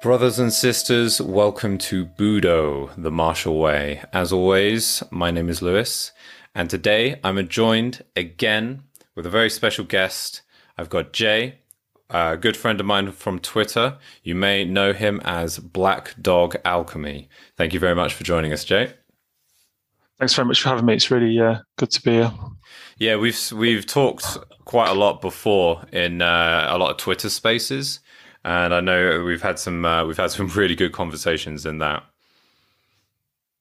Brothers and sisters, welcome to Budo, The Martial Way. As always, my name is Lewis, and today I'm joined again with a very special guest. I've got Jay, a good friend of mine from Twitter. You may know him as Black Dog Alchemy. Thank you very much for joining us, Jay. Thanks very much for having me. It's really good to be here. Yeah, we've talked quite a lot before in a lot of Twitter spaces. And I know we've had some really good conversations in that.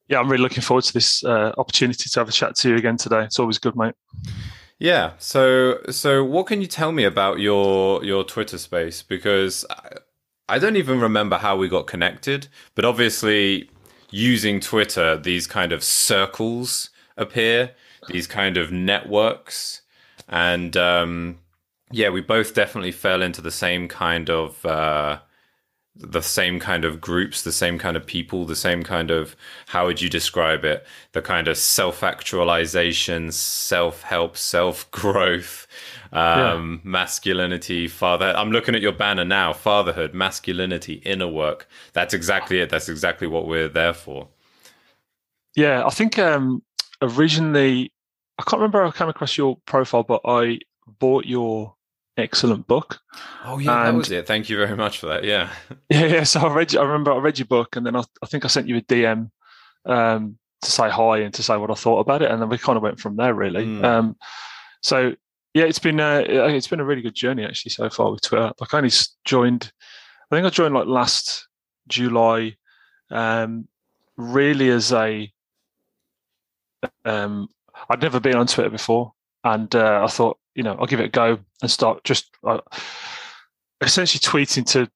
Yeah, I'm really looking forward to this opportunity to have a chat to you again today. It's always good, mate. Yeah. So what can you tell me about your Twitter space? Because I don't even remember how we got connected, but obviously using Twitter, these kind of circles appear, these kind of networks, and yeah, we both definitely fell into the same kind of groups, the same kind of people, the same kind of, how would you describe it? The kind of self-actualization, self-help, self-growth, masculinity, fatherhood. I'm looking at your banner now, fatherhood, masculinity, inner work. That's exactly it. That's exactly what we're there for. Yeah, I think originally, I can't remember how I came across your profile, but I bought your excellent book. Oh yeah, that was it. Thank you very much for that. Yeah. Yeah. So I remember I read your book, and then I think I sent you a DM to say hi and to say what I thought about it, and then we kind of went from there, really. So yeah, it's been a really good journey actually so far with Twitter. Like I joined like last July, really as a I'd never been on Twitter before, and I thought, you know, I'll give it a go and start just essentially tweeting to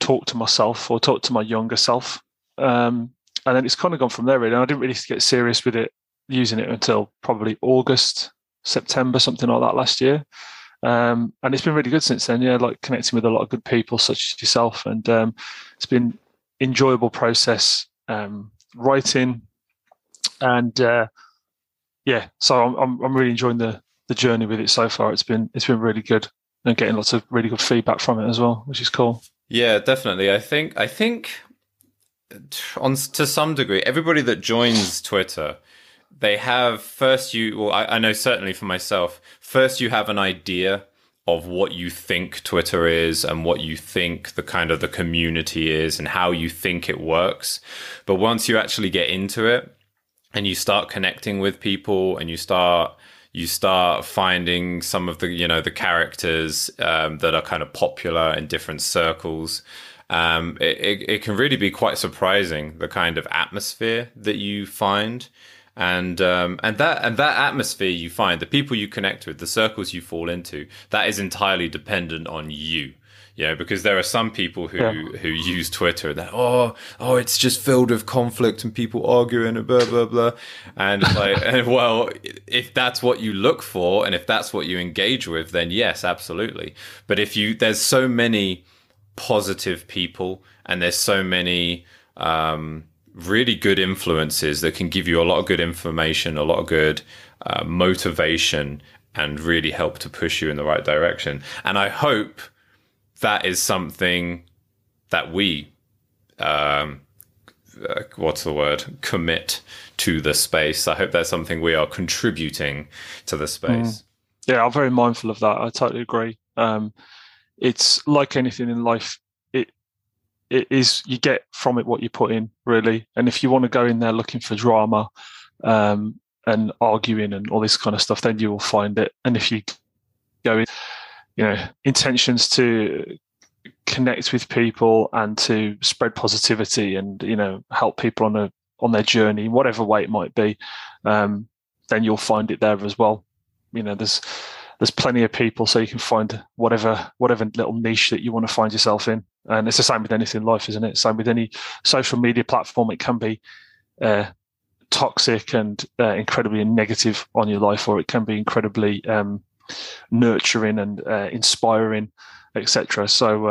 talk to myself or talk to my younger self. And then it's kind of gone from there, really. And I didn't really get serious with it, using it until probably August, September, something like that last year. And it's been really good since then. Yeah, like connecting with a lot of good people such as yourself. And it's been an enjoyable process writing. And yeah, so I'm really enjoying the journey with it so far. It's been really good, and getting lots of really good feedback from it as well, which is cool. Yeah, definitely. I think to some degree, everybody that joins Twitter, they have I know certainly for myself, first you have an idea of what you think Twitter is and what you think the kind of the community is and how you think it works. But once you actually get into it and you start connecting with people and you start finding some of the, you know, the characters that are kind of popular in different circles. It can really be quite surprising, the kind of atmosphere that you find, and that atmosphere you find, the people you connect with, the circles you fall into. That is entirely dependent on you. You know, because there are some people who use Twitter and they're, oh, it's just filled with conflict and people arguing and blah, blah, blah. And it's like, well, if that's what you look for and if that's what you engage with, then yes, absolutely. But there's so many positive people and there's so many really good influences that can give you a lot of good information, a lot of good motivation, and really help to push you in the right direction. And I hope that is something that we, commit to the space. I hope that's something we are contributing to the space. Yeah, I'm very mindful of that. I totally agree. It's like anything in life. It is, you get from it what you put in, really. And if you want to go in there looking for drama and arguing and all this kind of stuff, then you will find it. And if you go in, you know, intentions to connect with people and to spread positivity and, you know, help people on their journey, whatever way it might be, then you'll find it there as well. You know, there's plenty of people, so you can find whatever little niche that you want to find yourself in. And it's the same with anything in life, isn't it? Same with any social media platform. It can be toxic and incredibly negative on your life, or it can be incredibly nurturing and inspiring, etc. So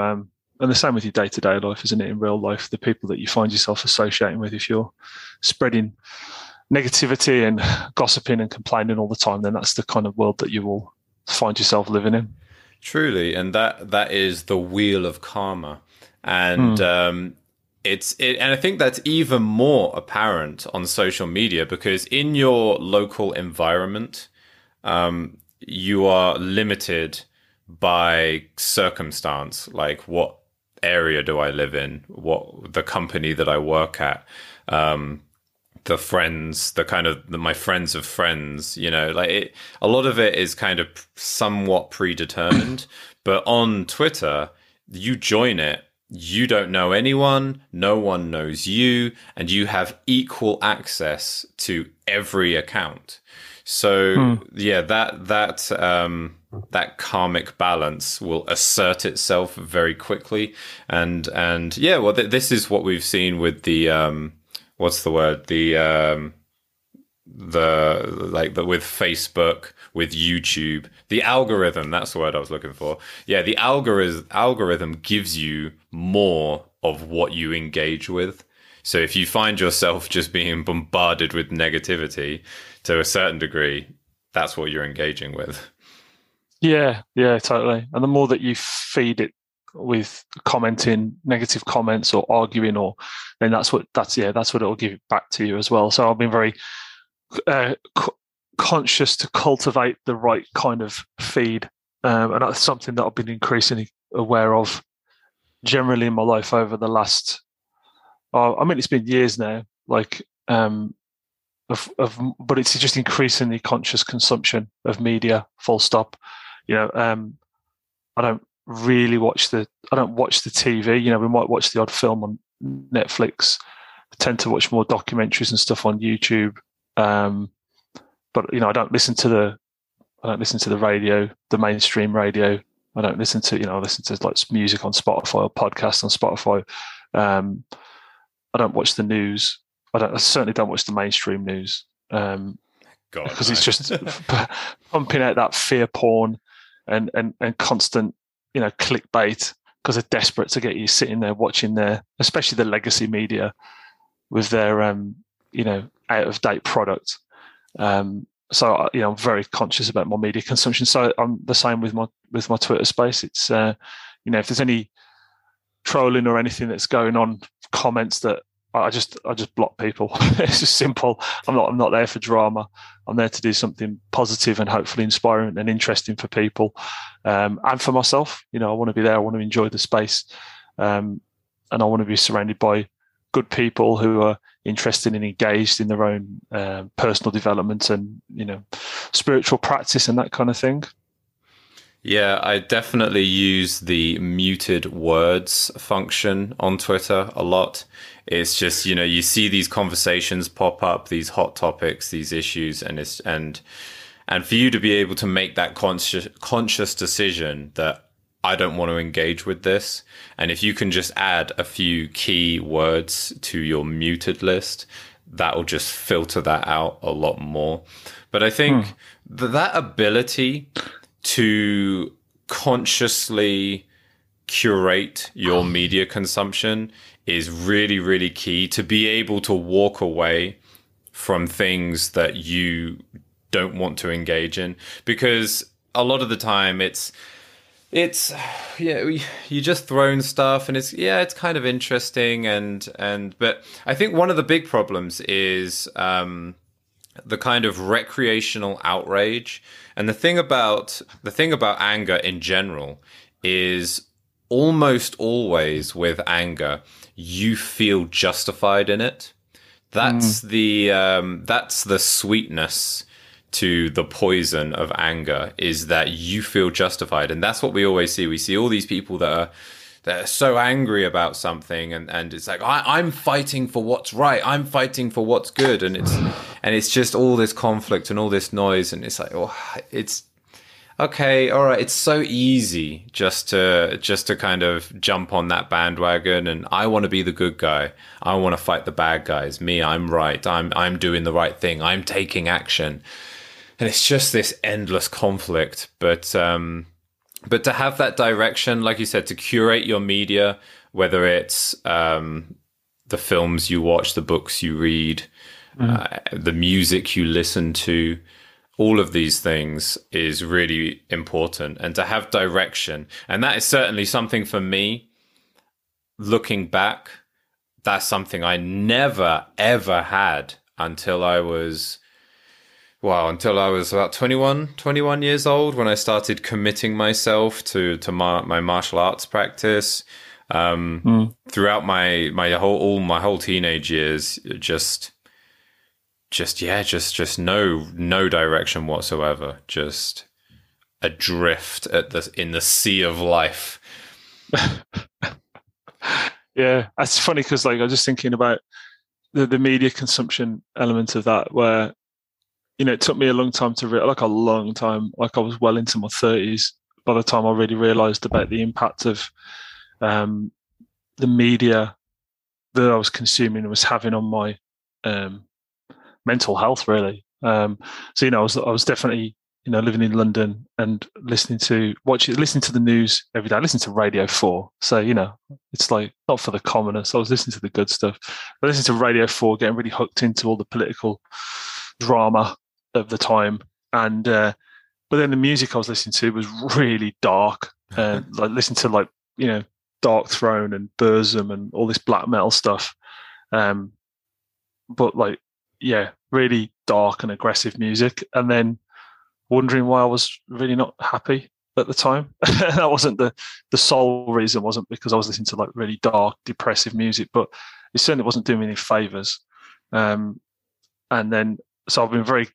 and the same with your day-to-day life, isn't it? In real life, the people that you find yourself associating with, if you're spreading negativity and gossiping and complaining all the time, then that's the kind of world that you will find yourself living in. Truly. And that is the wheel of karma. And I think that's even more apparent on social media, because in your local environment, you are limited by circumstance, like what area do I live in, what the company that I work at, the friends, the kind of my friends of friends, you know, like it, a lot of it is kind of somewhat predetermined. But on Twitter, you join it, you don't know anyone, no one knows you, and you have equal access to every account. So yeah, that karmic balance will assert itself very quickly. And yeah, well, this is what we've seen with the, what's the word? With Facebook, with YouTube, the algorithm, that's the word I was looking for. Yeah. The algorithm gives you more of what you engage with. So if you find yourself just being bombarded with negativity to a certain degree, that's what you're engaging with. Yeah, totally. And the more that you feed it with commenting, negative comments or arguing, that's what it'll give back to you as well. So I've been very conscious to cultivate the right kind of feed. And that's something that I've been increasingly aware of generally in my life over the last, it's been years now, but it's just increasingly conscious consumption of media, full stop. You know, I don't watch the TV. You know, we might watch the odd film on Netflix. I tend to watch more documentaries and stuff on YouTube. But you know, I don't listen to the radio, the mainstream radio. I don't listen to, I listen to like music on Spotify or podcasts on Spotify. I don't watch the news. I certainly don't watch the mainstream news. Because it's just pumping out that fear porn and constant, clickbait, because they're desperate to get you sitting there watching especially the legacy media with their, out of date product. So I'm very conscious about my media consumption. So I'm the same with my Twitter space. It's, if there's any trolling or anything that's going on, comments that, I just block people. It's just simple. I'm not there for drama. I'm there to do something positive and hopefully inspiring and interesting for people, and for myself. I want to be there. I want to enjoy the space, and I want to be surrounded by good people who are interested and engaged in their own personal development and spiritual practice and that kind of thing. Yeah, I definitely use the muted words function on Twitter a lot. It's just, you see these conversations pop up, these hot topics, these issues, and for you to be able to make that conscious decision that I don't want to engage with this. And if you can just add a few key words to your muted list, that will just filter that out a lot more. But I think that ability to consciously curate your media consumption is really, really key to be able to walk away from things that you don't want to engage in. Because a lot of the time you're just thrown stuff and it's kind of interesting. But I think one of the big problems is, the kind of recreational outrage. And the thing about anger in general is almost always with anger, you feel justified in it. That's that's the sweetness to the poison of anger, is that you feel justified. And that's what we always see. We see all these people that are so angry about something, and it's like, I'm fighting for what's right, I'm fighting for what's good, and it's just all this conflict and all this noise, and it's like, it's okay, all right, it's so easy just to kind of jump on that bandwagon, and I want to be the good guy, I want to fight the bad guys, me, I'm right, I'm doing the right thing, I'm taking action, and it's just this endless conflict. But to have that direction, like you said, to curate your media, whether it's the films you watch, the books you read, the music you listen to, all of these things is really important. And to have direction. And that is certainly something for me looking back, that's something I never, ever had until I was, well, until I was about 21 years old, when I started committing myself to my martial arts practice. Throughout my whole teenage years, just no direction whatsoever, just adrift in the sea of life. Yeah, that's funny, because like I was just thinking about the media consumption element of that, where, you know, it took me a long time to like I was well into my 30s by the time I really realized about the impact of the media that I was consuming was having on my mental health, really. So, you know, I was definitely, you know, living in London and listening to the news every day. I listened to Radio 4. So, you know, it's like not for the commoners. I was listening to the good stuff. I listened to Radio 4, getting really hooked into all the political drama of the time. And, but then the music I was listening to was really dark. I listened to, like, you know, Dark Throne and Burzum and all this black metal stuff. But like, yeah, really dark and aggressive music. And then wondering why I was really not happy at the time. That wasn't the sole reason, wasn't because I was listening to like really dark, depressive music, but it certainly wasn't doing me any favors. And then, so I've been very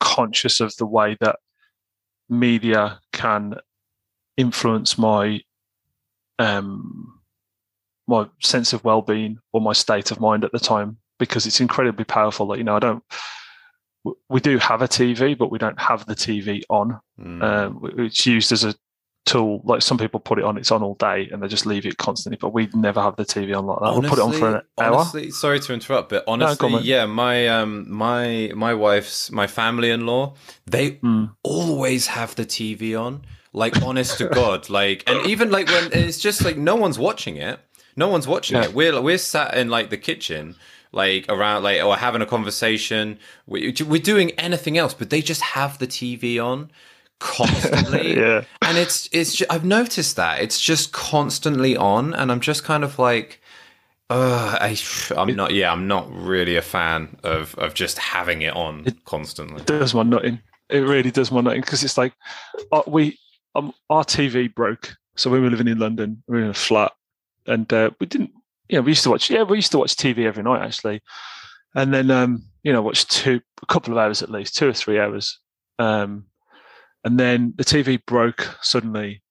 conscious of the way that media can influence my my sense of well-being or my state of mind at the time, because it's incredibly powerful. Like, you know, we do have a TV, but we don't have the TV on. It's used as a tool. Like, some people put it on, it's on all day and they just leave it constantly, but we never have the TV on like that. We'll put it on for an hour. Sorry to interrupt, but honestly, no, yeah, my wife's, my family-in-law, they always have the TV on. Like, honest to God, like, and even like when it's just like no one's watching it. We're sat in like the kitchen, like around, like, or having a conversation. We're doing anything else, but they just have the TV on constantly. Yeah, and it's just, I've noticed that it's just constantly on, and I'm just kind of like, I'm not really a fan of just having it on constantly. It does my nutting. It really does my nutting, because it's like our TV broke, so we were living in London. We were in a flat, and we didn't. You know, we used to watch TV every night, actually, and then you know, watch a couple of hours at least, 2 or 3 hours, and then the TV broke suddenly,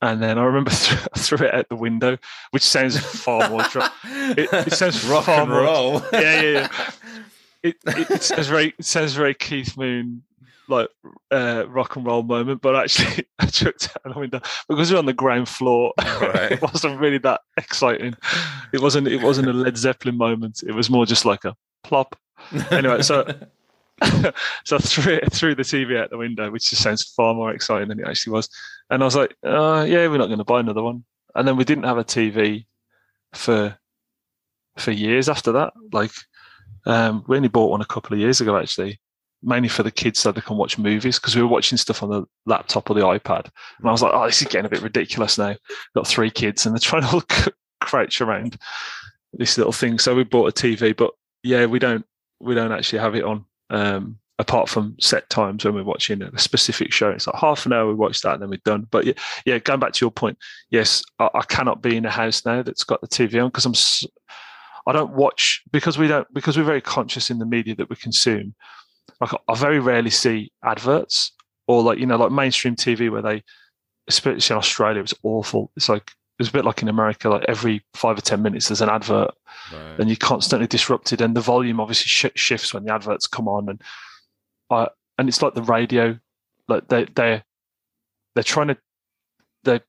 and then I remember I threw it out the window, which sounds far more. It sounds rock far and more, roll. Yeah. It sounds very Keith Moon, like rock and roll moment, but actually I chucked out the window because we're on the ground floor. Right. It wasn't really that exciting. It wasn't a Led Zeppelin moment. It was more just like a plop. Anyway, so I threw the TV out the window, which just sounds far more exciting than it actually was. And I was like, yeah, we're not going to buy another one. And then we didn't have a TV for years after that. Like, we only bought one a couple of years ago, actually, mainly for the kids so they can watch movies, because we were watching stuff on the laptop or the iPad. And I was like, oh, this is getting a bit ridiculous now. Got 3 kids and they're trying to crouch around this little thing. So we bought a TV, but yeah, we don't actually have it on, apart from set times when we're watching a specific show. It's like half an hour, we watch that and then we're done. But yeah, going back to your point, yes, I cannot be in a house now that's got the TV on, because I don't watch, because we're very conscious in the media that we consume. Like, I very rarely see adverts, or like, you know, like mainstream TV, where they, especially in Australia, it's awful. It's like, it's a bit like in America, like every 5 or 10 minutes there's an advert, right, and you're constantly disrupted, and the volume obviously shifts when the adverts come on, and it's like the radio, like they're trying to, they're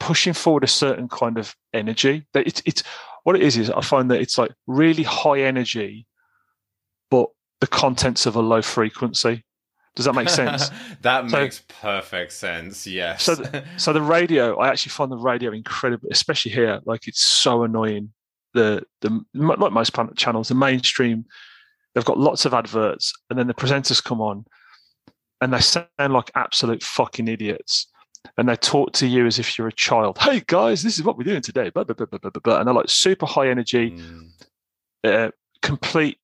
pushing forward a certain kind of energy. It's what it is I find that it's like really high energy, but the contents of a low frequency. Does that make sense? That makes perfect sense. Yes. So the radio, I actually find the radio incredible, especially here. Like, it's so annoying. The like most channels, the mainstream, they've got lots of adverts, and then the presenters come on, and they sound like absolute fucking idiots. and they're taught to you as if you're a child. Hey guys, this is what we're doing today. Blah, blah, blah, blah, blah, blah. And they're like super high energy, complete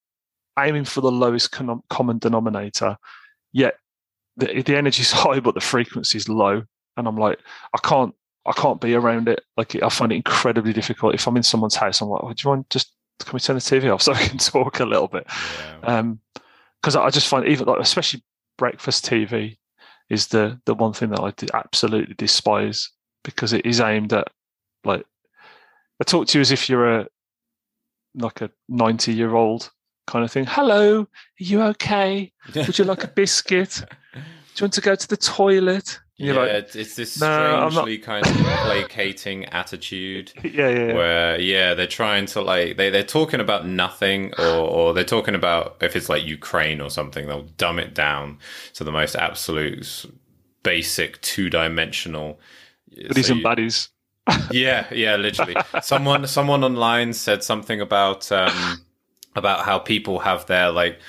aiming for the lowest common denominator. Yet the energy's high, but the frequency's low. And I'm like, I can't be around it. Like, I find it incredibly difficult. If I'm in someone's house, I'm like, oh, do you want just, can we turn the TV off so I can talk a little bit? Yeah. Because I just find, even like, especially breakfast TV is the one thing that I absolutely despise, because it is aimed at, like, I talk to you as if you're a 90-year-old kind of thing. Hello, are you okay? Would you like a biscuit? Do you want to go to the toilet? You're it's this strangely kind of placating attitude. Where they're trying to, like, they're talking about nothing, or they're talking about, if it's like Ukraine or something, they'll dumb it down to the most absolute, basic, two-dimensional. Goodies and baddies. Yeah, literally. Someone online said something about how people have their, like,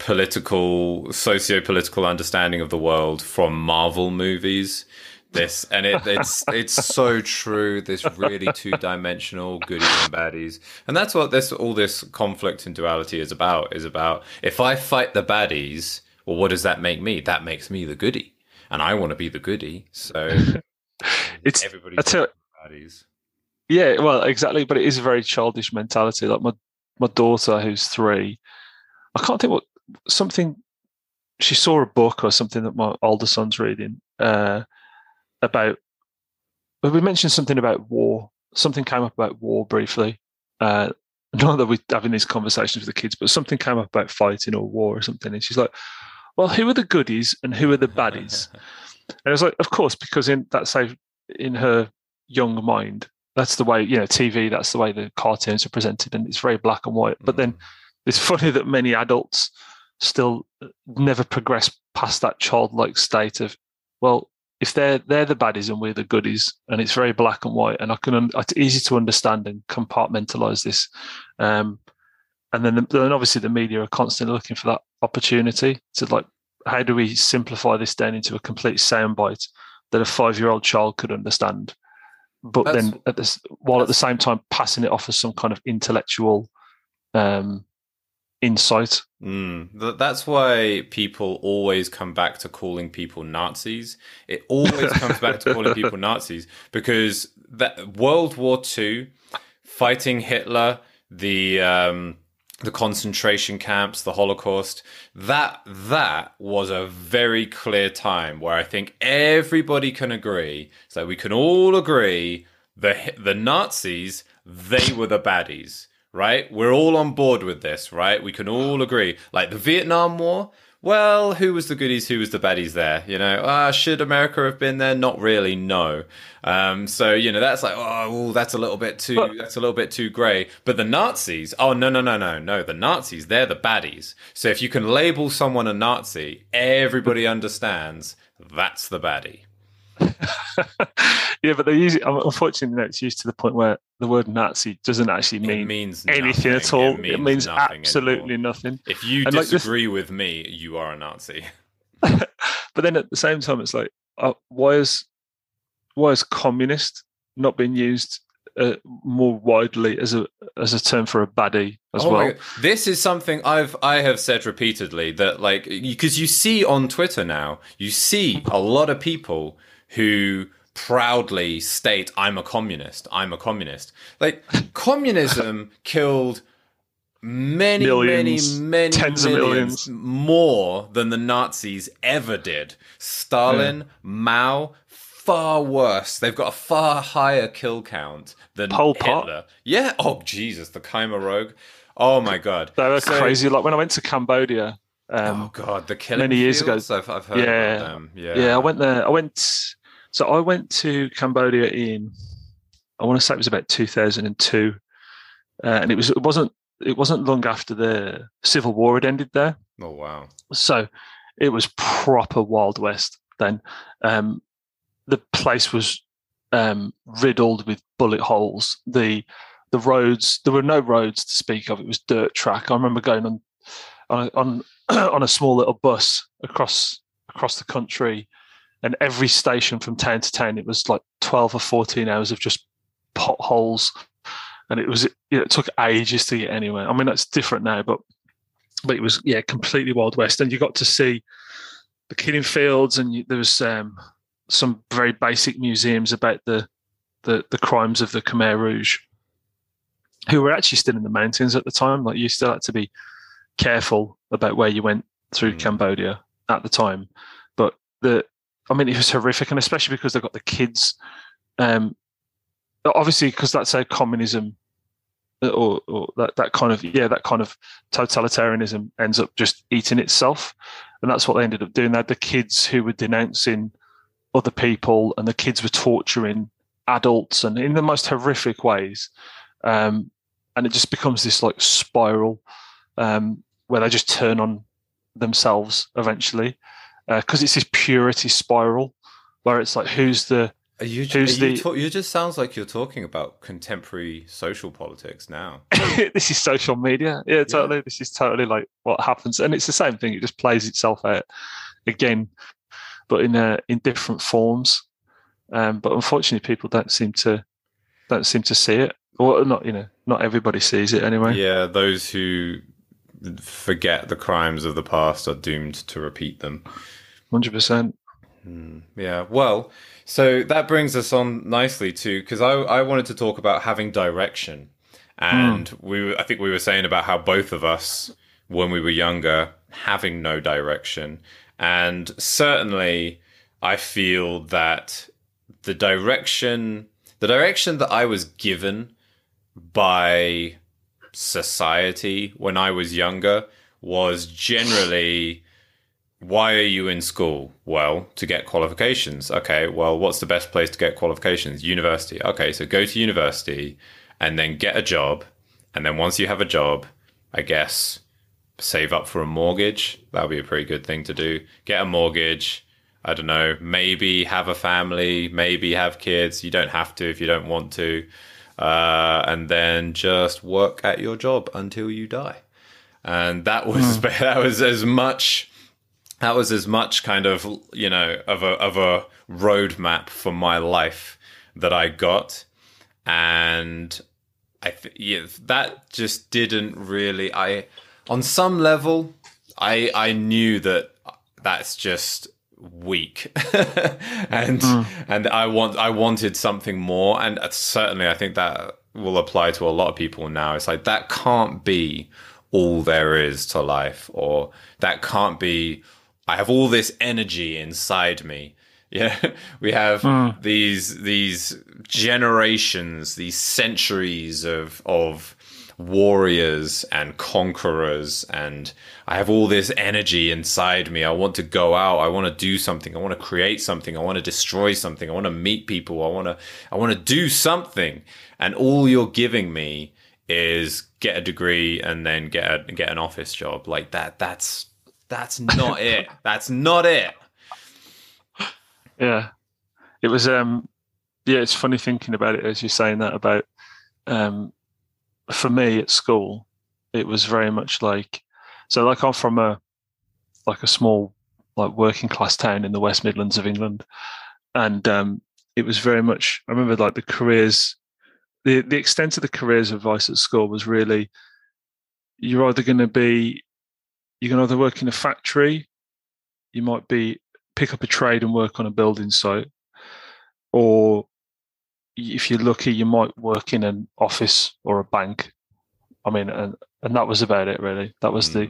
socio-political understanding of the world from Marvel movies. This, and it's so true. This really two-dimensional goodies and baddies, and that's what all this conflict and duality is about. Is about, if I fight the baddies, well, what does that make me? That makes me the goodie, and I want to be the goodie. So it's everybody's baddies. Yeah, well, exactly. But it is a very childish mentality. Like my daughter, who's 3, I can't think what. Something, she saw a book or something that my older son's reading about, but we mentioned something about war. Something came up about war briefly. Not that we're having these conversations with the kids, but something came up about fighting or war or something. And she's like, well, who are the goodies and who are the baddies? And I was like, of course, because in her young mind, that's the way, TV, that's the way the cartoons are presented, and it's very black and white. But then it's funny that many adults still never progress past that childlike state of, well, if they're the baddies and we're the goodies, and it's very black and white, and it's easy to understand and compartmentalize this, and then obviously the media are constantly looking for that opportunity to, like, how do we simplify this down into a complete soundbite that a 5-year-old child could understand, but then at the same time passing it off as some kind of intellectual insight. That's why people always come back to calling people Nazis. It always comes back to calling people Nazis, because that World War II, fighting Hitler, the concentration camps, the Holocaust, that was a very clear time where I think everybody can agree. So we can all agree the Nazis, they were the baddies. Right? We're all on board with this, right? We can all agree. Like the Vietnam War, well, who was the goodies, who was the baddies there? Should America have been there? Not really, no. So that's like, that's a little bit too grey. But the Nazis, no, the Nazis, they're the baddies. So if you can label someone a Nazi, everybody understands that's the baddie. Yeah, but unfortunately, it's used to the point where the word Nazi doesn't actually mean anything at all. It means nothing, absolutely nothing. If you disagree with me, you are a Nazi. But then at the same time, it's like, why is communist not being used more widely as a term for a baddie as well? This is something I have said repeatedly, that, like, because you see on Twitter now, you see a lot of people who proudly state, I'm a communist. Like, communism killed many, tens of millions more than the Nazis ever did. Stalin, Mao, far worse. They've got a far higher kill count than Pol Pot. Hitler. Yeah. Oh, Jesus, the Khmer Rouge. Oh, my God. They were crazy. Like, when I went to Cambodia, the killing many years fields? Ago. I've heard about them. Yeah, I went there. So I went to Cambodia in, I want to say it was about 2002, and it wasn't long after the civil war had ended there. Oh wow! So it was proper Wild West then. The place was riddled with bullet holes. The roads, there were no roads to speak of. It was dirt track. I remember going on a small little bus across the country. and every station from town to town, it was like 12 or 14 hours of just potholes, and it was, it took ages to get anywhere. I mean, that's different now, but it was, yeah, completely Wild West. And you got to see the killing fields, and there was some very basic museums about the crimes of the Khmer Rouge, who were actually still in the mountains at the time. Like, you still had to be careful about where you went through Cambodia at the time. But it was horrific, and especially because they got the kids, obviously, because that's how communism or that kind of totalitarianism ends up just eating itself. And that's what they ended up doing. They had the kids who were denouncing other people, and the kids were torturing adults, and in the most horrific ways. And it just becomes this like spiral where they just turn on themselves eventually, because it's this purity spiral where it's like, you just sounds like you're talking about contemporary social politics now. This is social media. Yeah, totally. Yeah. This is totally like what happens. And it's the same thing. It just plays itself out again, but in different forms. But unfortunately, people don't seem to see it, or not everybody sees it anyway. Yeah, those who forget the crimes of the past are doomed to repeat them. 100%. Yeah. Well, so that brings us on nicely to, because I wanted to talk about having direction, and I think we were saying about how both of us, when we were younger, having no direction, and certainly I feel that the direction that I was given by society when I was younger was generally, why are you in school? Well, to get qualifications. Okay, well, what's the best place to get qualifications? University. Okay, so go to university and then get a job. And then once you have a job, I guess, save up for a mortgage. That would be a pretty good thing to do. Get a mortgage. I don't know, maybe have a family, maybe have kids. You don't have to if you don't want to. And then just work at your job until you die. And that was as much kind of, of a roadmap for my life that I got. And that just didn't really, on some level, I knew that's just weak. And I wanted something more. And certainly I think that will apply to a lot of people now. It's like, that can't be all there is to life, or that can't be, I have all this energy inside me. Yeah, we have these generations, these centuries of warriors and conquerors, and I have all this energy inside me. I want to go out. I want to do something. I want to create something. I want to destroy something. I want to meet people. I want to do something. And all you're giving me is get a degree and then get an office job like that. That's not it. That's not it. Yeah. It was, it's funny thinking about it as you're saying that about, for me at school, it was very much like, so like I'm from a small, like working class town in the West Midlands of England. And, it was very much, I remember like the careers, the extent of the careers advice at school was really, you can either work in a factory, you might be pick up a trade and work on a building site, or if you're lucky, you might work in an office or a bank. I mean, and that was about it, really. That was I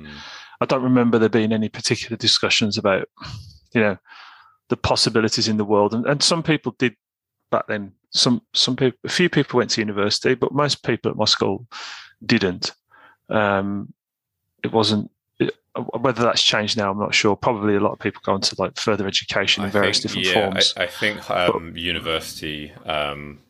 don't remember there being any particular discussions about, the possibilities in the world. And some people did back then. Some people, a few people went to university, but most people at my school didn't. It wasn't. Whether that's changed now, I'm not sure. Probably a lot of people go into like further education in various different forms. I think university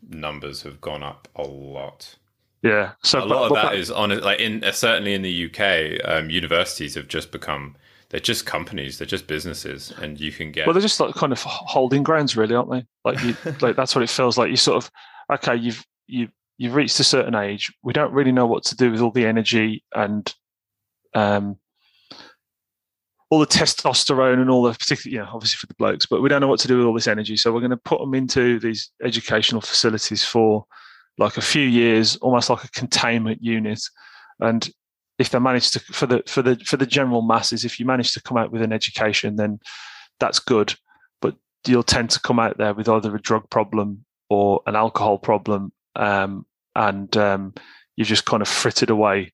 numbers have gone up a lot. Yeah, so a lot of that is on like certainly in the UK, universities have just become, they're just companies, they're just businesses, and you can get. Well, they're just like kind of holding grounds, really, aren't they? Like, like that's what it feels like. You sort of you've reached a certain age. We don't really know what to do with all the energy and all the testosterone and all the, particularly, you know, obviously for the blokes, but we don't know what to do with all this energy. So we're going to put them into these educational facilities for like a few years, almost like a containment unit. And if they manage to, for the general masses, if you manage to come out with an education, then that's good. But you'll tend to come out there with either a drug problem or an alcohol problem. And you've just kind of frittered away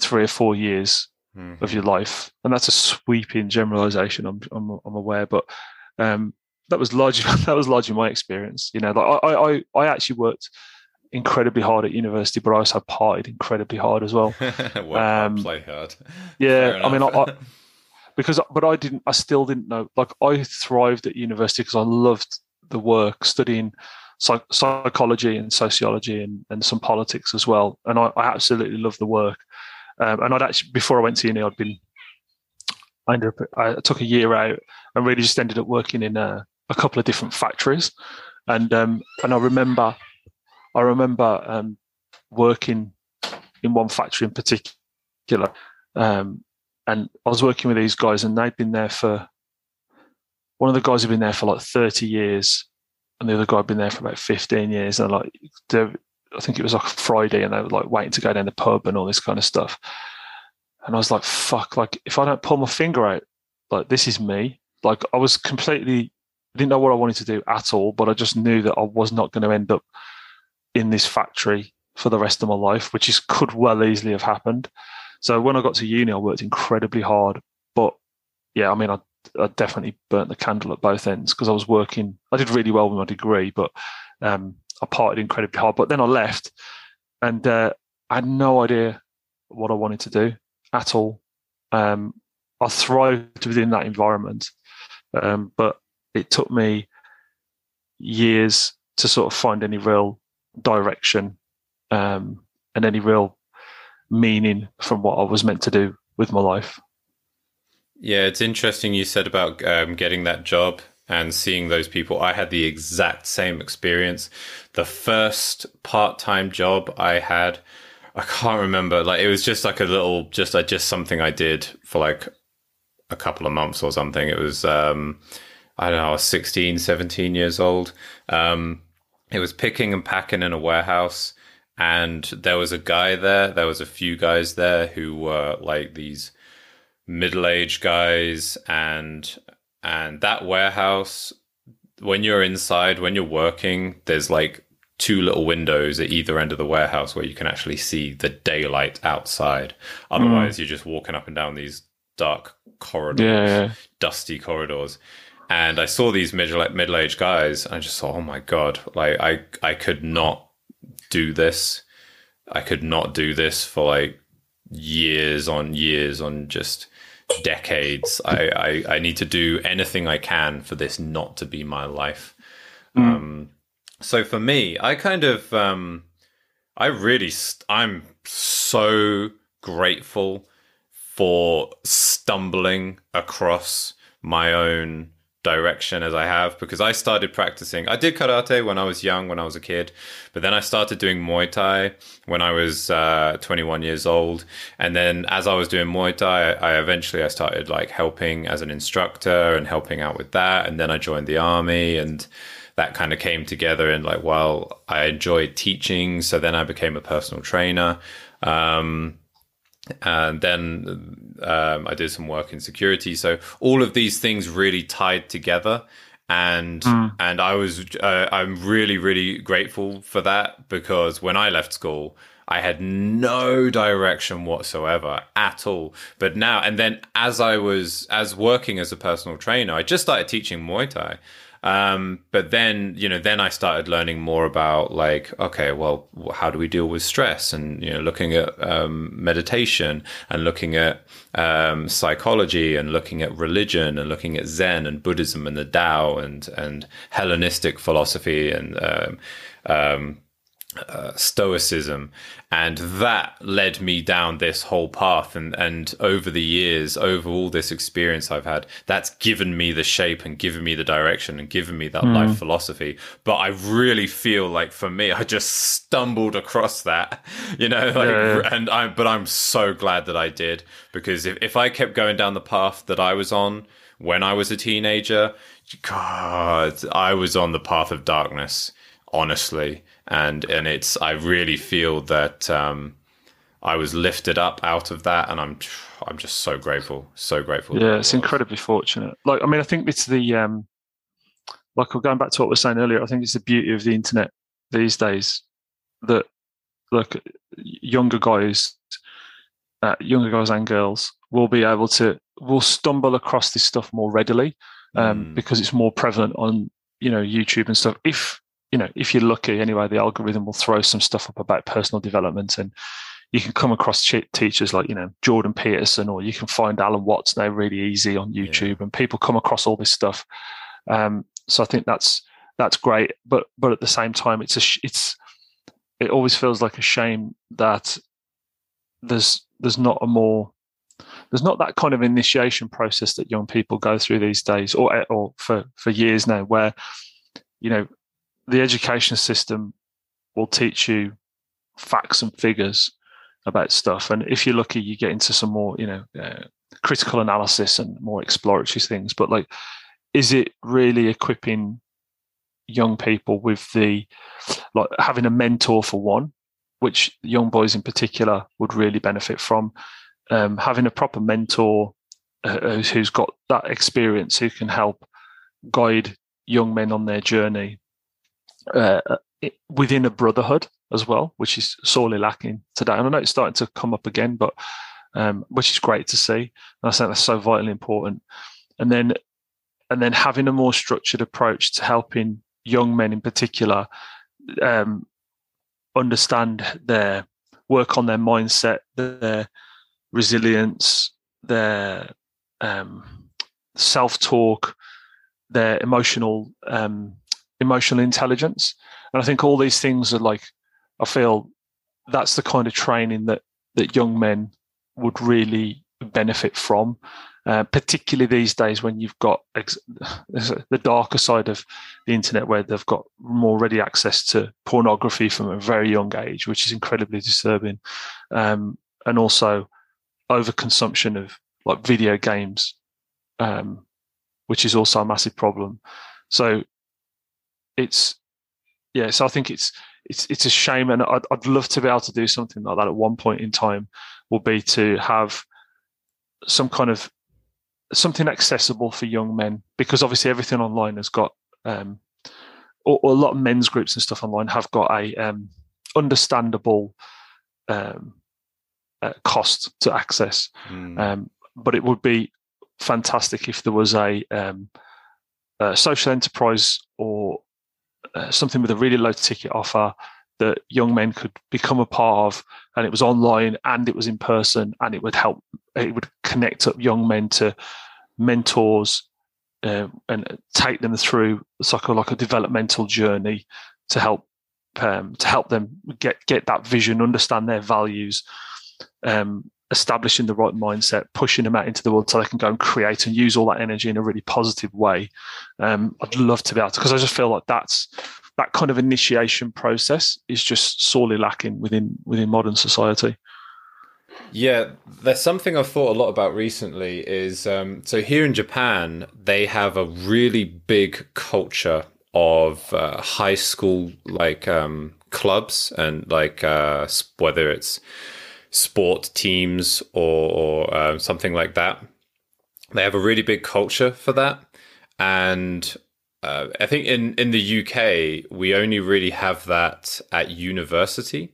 3 or 4 years of your life. And that's a sweeping generalization, I'm aware, but that was largely my experience. You know, like I actually worked incredibly hard at university, but I also partied incredibly hard as well. Play hard. Yeah, I mean, I still didn't know. Like, I thrived at university because I loved the work, studying psychology and sociology and some politics as well. And I absolutely loved the work. And I'd actually, before I went to uni, I took a year out and really just ended up working in a couple of different factories. And I remember working in one factory in particular. And I was working with these guys, and they'd been there for, one of the guys had been there for like 30 years and the other guy had been there for about 15 years. And like, I think it was like Friday, and they were like waiting to go down the pub and all this kind of stuff. And I was like, fuck, like if I don't pull my finger out, like this is me. Like I was completely, didn't know what I wanted to do at all, but I just knew that I was not going to end up in this factory for the rest of my life, which is could well easily have happened. So when I got to uni, I worked incredibly hard, but yeah, I mean, I definitely burnt the candle at both ends because I was working, I did really well with my degree, but, I partied incredibly hard, but then I left and I had no idea what I wanted to do at all. I thrived within that environment, but it took me years to sort of find any real direction and any real meaning from what I was meant to do with my life. Yeah, it's interesting you said about getting that job and seeing those people. I had the exact same experience. The first part-time job I had, I can't remember. Like, it was just like a little, just something I did for like a couple of months or something. It was, I don't know, I was 16, 17 years old. It was picking and packing in a warehouse. And there was a guy there. There was a few guys there who were like these middle-aged guys, and that warehouse, when you're inside, when you're working, there's like two little windows at either end of the warehouse where you can actually see the daylight outside. Otherwise, you're just walking up and down these dark corridors, dusty corridors. And I saw these middle-aged guys, and I just thought, oh my God, like I could not do this. I could not do this for like years on years on, just decades. I need to do anything I can for this not to be my life. So for me, I kind of I'm so grateful for stumbling across my own direction as I have, because I started practicing. I did karate when I was young, when I was a kid, but then I started doing Muay Thai when I was 21 years old. And then as I was doing Muay Thai, I eventually started like helping as an instructor and helping out with that. And then I joined the army, and that kind of came together. And like, well, I enjoyed teaching, so then I became a personal trainer. And then I did some work in security. So all of these things really tied together, and I was I'm really, really grateful for that, because when I left school, I had no direction whatsoever at all. But now, and then as I was working as a personal trainer, I just started teaching Muay Thai. But then, you know, then I started learning more about like, okay, well, how do we deal with stress? And, you know, looking at meditation and looking at psychology and looking at religion and looking at Zen and Buddhism and the Tao and Hellenistic philosophy and Stoicism, and that led me down this whole path, and over the years, over all this experience I've had, that's given me the shape and given me the direction and given me that life philosophy. But I really feel like for me, I just stumbled across that, you know, like, and I'm so glad that I did, because if I kept going down the path that I was on when I was a teenager, God, I was on the path of darkness, honestly. And it's, I really feel that I was lifted up out of that, and I'm just so grateful, so grateful. Yeah, it's incredibly fortunate. Like, I mean, I think it's the like, going back to what we were saying earlier, I think it's the beauty of the internet these days that, like, younger guys and girls will be able to stumble across this stuff more readily because it's more prevalent on, you know, YouTube and stuff. If you're lucky, anyway, the algorithm will throw some stuff up about personal development, and you can come across teachers like, you know, Jordan Peterson, or you can find Alan Watts now really easy on YouTube, and people come across all this stuff. So I think that's great, but at the same time, it always feels like a shame that there's not that kind of initiation process that young people go through these days, or for years now, where, you know, the education system will teach you facts and figures about stuff. And if you're lucky, you get into some more, you know, critical analysis and more exploratory things. But, like, is it really equipping young people with like having a mentor, for one, which young boys in particular would really benefit from, having a proper mentor who's got that experience, who can help guide young men on their journey, within a brotherhood as well, which is sorely lacking today. And I know it's starting to come up again, but which is great to see. And I think that's so vitally important. And then having a more structured approach to helping young men in particular understand their work on their mindset, their resilience, their self-talk, their emotional intelligence. And I think all these things are, like, I feel that's the kind of training that young men would really benefit from, particularly these days when you've got the darker side of the internet, where they've got more ready access to pornography from a very young age, which is incredibly disturbing, and also overconsumption of, like, video games, which is also a massive problem. So I think it's a shame, and I'd love to be able to do something like that at one point in time, will be to have some kind of something accessible for young men, because obviously everything online has got, or a lot of men's groups and stuff online have got a understandable cost to access. But it would be fantastic if there was a social enterprise, or something with a really low ticket offer that young men could become a part of, and it was online and it was in person, and it would connect up young men to mentors and take them through like a developmental journey to help them get that vision, understand their values, establishing the right mindset, pushing them out into the world so they can go and create and use all that energy in a really positive way. I'd love to be able to, because I just feel like that kind of initiation process is just sorely lacking within modern society. Yeah, there's something I've thought a lot about recently is, so here in Japan, they have a really big culture of high school, like, clubs, and, like, whether it's sport teams or something like that. They have a really big culture for that. And I think in the UK, we only really have that at university.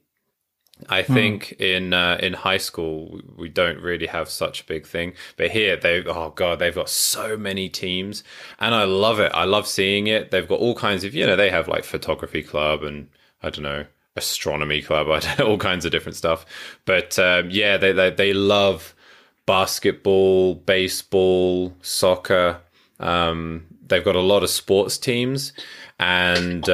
I think in high school, we don't really have such a big thing. But here, they've got so many teams. And I love it. I love seeing it. They've got all kinds of, you know, they have, like, photography club and, I don't know, astronomy club, all kinds of different stuff. But they love basketball, baseball, soccer. They've got a lot of sports teams, and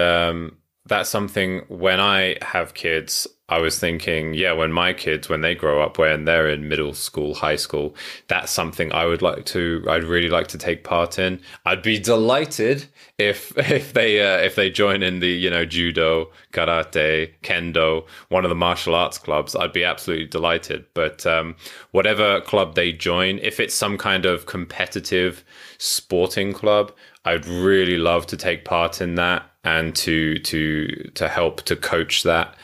that's something when I have kids, I was thinking, yeah, when my kids, when they grow up, when they're in middle school, high school, that's something I would like to, I'd really like to take part in. I'd be delighted if they join in the, you know, judo, karate, kendo, one of the martial arts clubs. I'd be absolutely delighted. But whatever club they join, if it's some kind of competitive sporting club, I'd really love to take part in that and to help to coach that.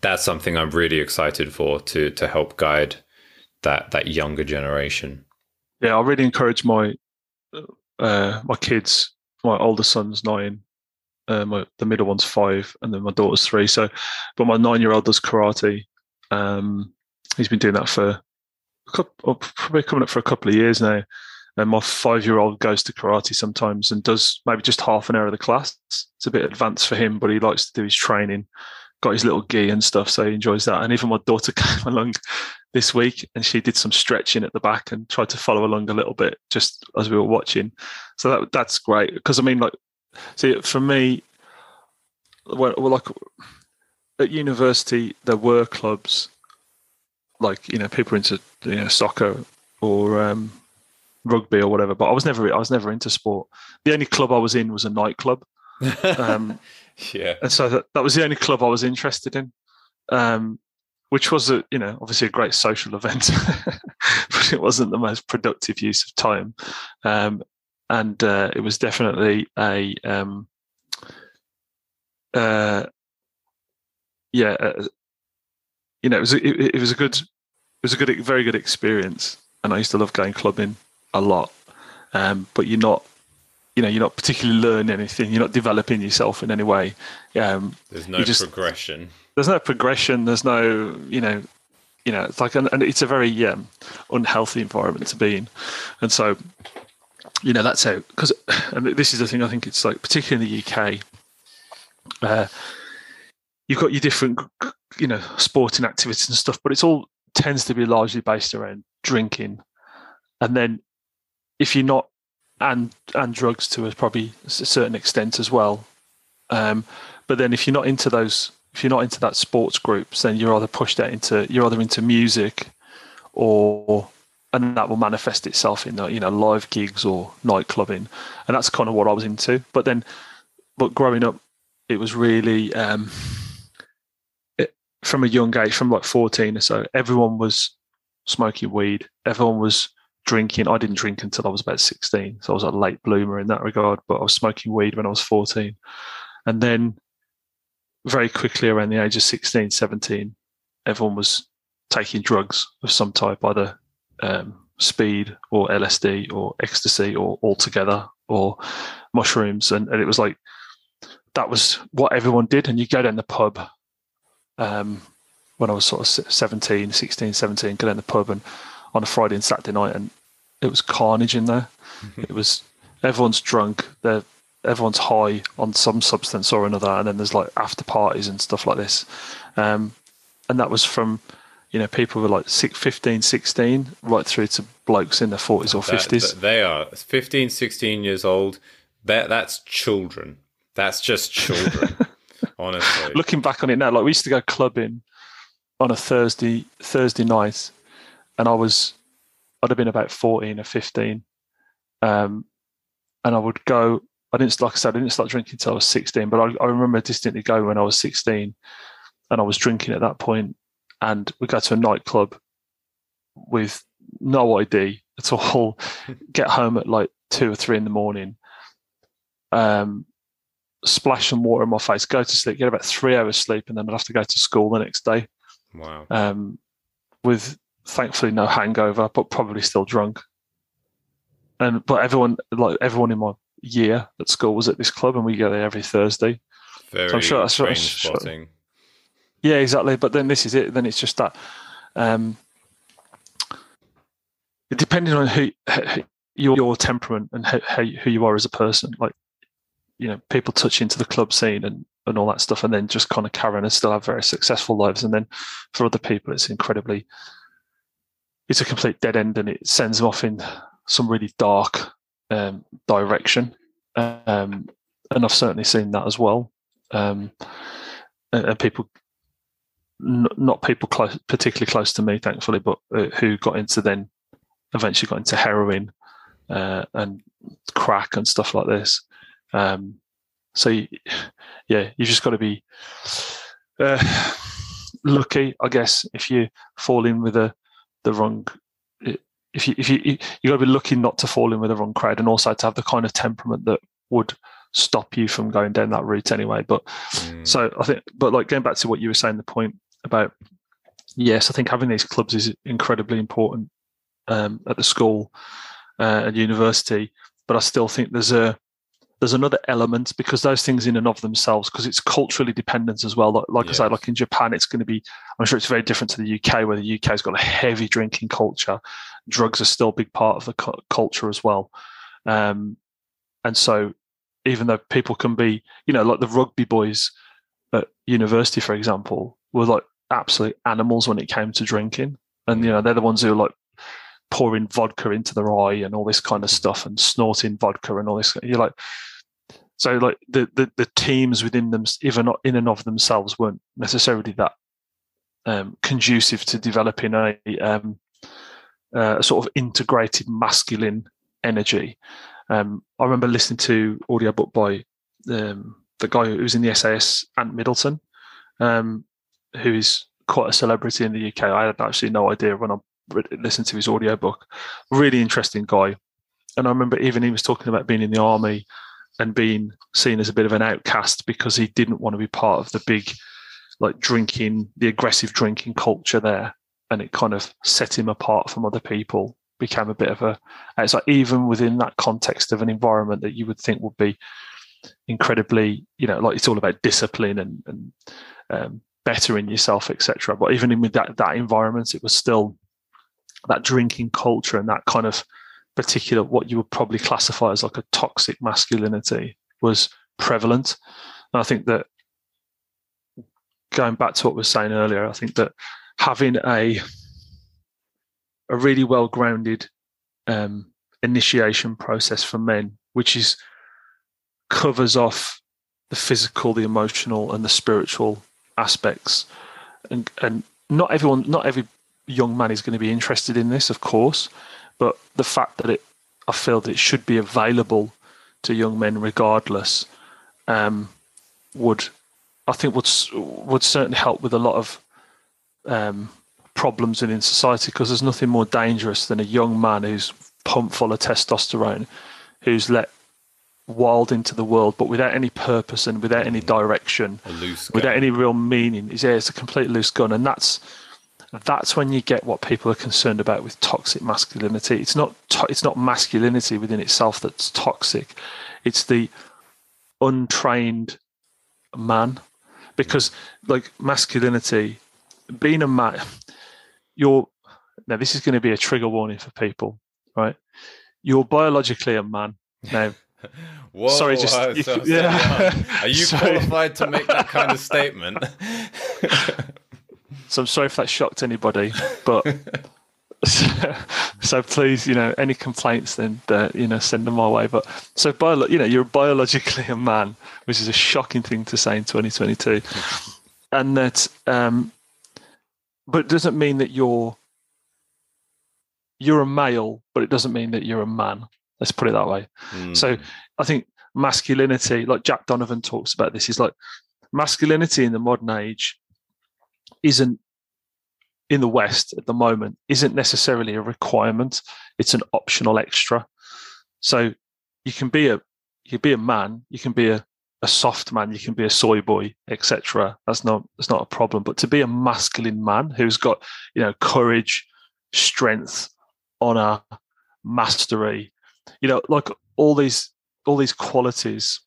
That's something I'm really excited for, to help guide that younger generation. Yeah, I really encourage my my kids. My older son's 9, the middle one's 5, and then my daughter's 3. So, but my 9-year-old does karate. He's been doing that for probably coming up for a couple of years now. And my 5-year-old goes to karate sometimes and does maybe just half an hour of the class. It's a bit advanced for him, but he likes to do his training. Got his little gi and stuff, so he enjoys that. And even my daughter came along this week and she did some stretching at the back and tried to follow along a little bit just as we were watching. So that's great. Because, I mean, like, see, for me, like at university, there were clubs, like, you know, people into, you know, soccer or rugby or whatever, but I was never into sport. The only club I was in was a nightclub. Yeah, and so that was the only club I was interested in, which was a, you know, obviously a great social event, but it wasn't the most productive use of time, and it was definitely a you know, it was a very good experience, and I used to love going clubbing a lot, but you're not particularly learning anything. You're not developing yourself in any way. There's no progression. There's no, you know, it's like, and it's a very unhealthy environment to be in. And so, you know, that's how, because, and this is the thing, I think it's like, particularly in the UK, you've got your different, you know, sporting activities and stuff, but it's all tends to be largely based around drinking. And then if you're not, and drugs to a certain extent as well, but then if you're not into that sports groups, then you're either pushed out into music, or and that will manifest itself in live gigs or night clubbing, and that's kind of what I was into. But growing up, it was really from a young age, from like 14 or so, everyone was smoking weed, everyone was drinking. I didn't drink until I was about 16, so I was a late bloomer in that regard, but I was smoking weed when I was 14. And then very quickly, around the age of 16, 17, everyone was taking drugs of some type, either speed or LSD or ecstasy or altogether or mushrooms. And it was like, that was what everyone did. And you go down the pub when I was sort of 16, 17, go down the pub and on a Friday and Saturday night, and it was carnage in there. It was, everyone's drunk, everyone's high on some substance or another, and then there's like after parties and stuff like this, and that was from, you know, people were like 15, 16 right through to blokes in their 40s or 50s. They are 15, 16 years old. That's children. That's just children. Honestly, looking back on it now, like we used to go clubbing on a Thursday night, and I'd have been about 14 or 15. And I would go, I didn't start drinking until I was 16, but I remember distinctly going when I was 16 and I was drinking at that point, and we go to a nightclub with no ID at all, get home at like 2 or 3 in the morning, splash some water in my face, go to sleep, get about 3 hours sleep, and then I'd have to go to school the next day. Wow. With, thankfully, no hangover, but probably still drunk. But everyone in my year at school was at this club, and we go there every Thursday. Very, so I'm sure that's train spotting. Sure. Yeah, exactly. But then this is it. Then it's just that. Depending on who your temperament and who you are as a person, like, you know, people touch into the club scene and all that stuff, and then just kind of carry on and still have very successful lives. And then for other people, it's incredibly. It's a complete dead end, and it sends them off in some really dark direction. And I've certainly seen that as well. and people, not people close, particularly close to me, thankfully, but who got into then eventually got into heroin and crack and stuff like this. So yeah, you've just got to be lucky, I guess, if you fall in with the wrong. You got to be lucky not to fall in with the wrong crowd, and also to have the kind of temperament that would stop you from going down that route anyway. But so I think, but like going back to what you were saying, the point about, yes, I think having these clubs is incredibly important at the school and university, but I still think there's another element, because those things in and of themselves, because it's culturally dependent as well. Like yes. I say, like in Japan, it's going to be, I'm sure it's very different to the UK, where the UK's got a heavy drinking culture. Drugs are still a big part of the culture as well. And so even though people can be, you know, like the rugby boys at university, for example, were like absolute animals when it came to drinking. And, you know, they're the ones who are like pouring vodka into their eye and all this kind of stuff, and snorting vodka and all this. You're like, so like the teams within them, even in and of themselves, weren't necessarily that conducive to developing a sort of integrated masculine energy. I remember listening to audiobook by the guy who was in the SAS, Ant Middleton, who is quite a celebrity in the UK. I had actually no idea when I listened to his audiobook. Really interesting guy. And I remember even he was talking about being in the army and being seen as a bit of an outcast because he didn't want to be part of the big, like, drinking, the aggressive drinking culture there. And it kind of set him apart from other people, became a bit of a, it's like even within that context of an environment that you would think would be incredibly, you know, like it's all about discipline and bettering yourself, etc. But even in with that environment, it was still that drinking culture and that kind of particular, what you would probably classify as like a toxic masculinity, was prevalent. And I think that, going back to what we were saying earlier, I think that having a really well-grounded initiation process for men, which is covers off the physical, the emotional, and the spiritual aspects, and not every young man is going to be interested in this, of course, but the fact that I feel that it should be available to young men regardless, would certainly help with a lot of problems in society, because there's nothing more dangerous than a young man who's pumped full of testosterone, who's let wild into the world, but without any purpose and without any direction, without any real meaning. Yeah, it's a complete loose gun, and that's when you get what people are concerned about with toxic masculinity. It's not masculinity within itself that's toxic. It's the untrained man, because like masculinity, being a man, now this is going to be a trigger warning for people, right? You're biologically a man now. Whoa, sorry, just are you qualified to make that kind of statement? So I'm sorry if that shocked anybody, but so please, you know, any complaints, then you know, send them my way. But so you're biologically a man, which is a shocking thing to say in 2022, and that, but it doesn't mean that you're a male, but it doesn't mean that you're a man. Let's put it that way. So I think masculinity, like Jack Donovan talks about this, is like masculinity in the modern age isn't, in the West at the moment, isn't necessarily a requirement. It's an optional extra. So you can be a man, you can be a soft man, you can be a soy boy, etc. That's not a problem. But to be a masculine man who's got, you know, courage, strength, honor, mastery, you know, like all these qualities,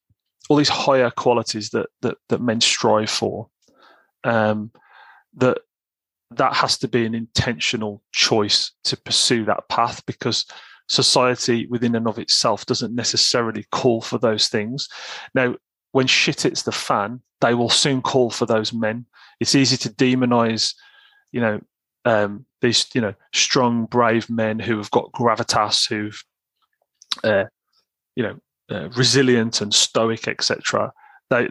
all these higher qualities that men strive for, that has to be an intentional choice to pursue that path, because society within and of itself doesn't necessarily call for those things. Now, when shit hits the fan, they will soon call for those men. It's easy to demonize, you know, these, you know, strong, brave men who have got gravitas, who've resilient and stoic, etc.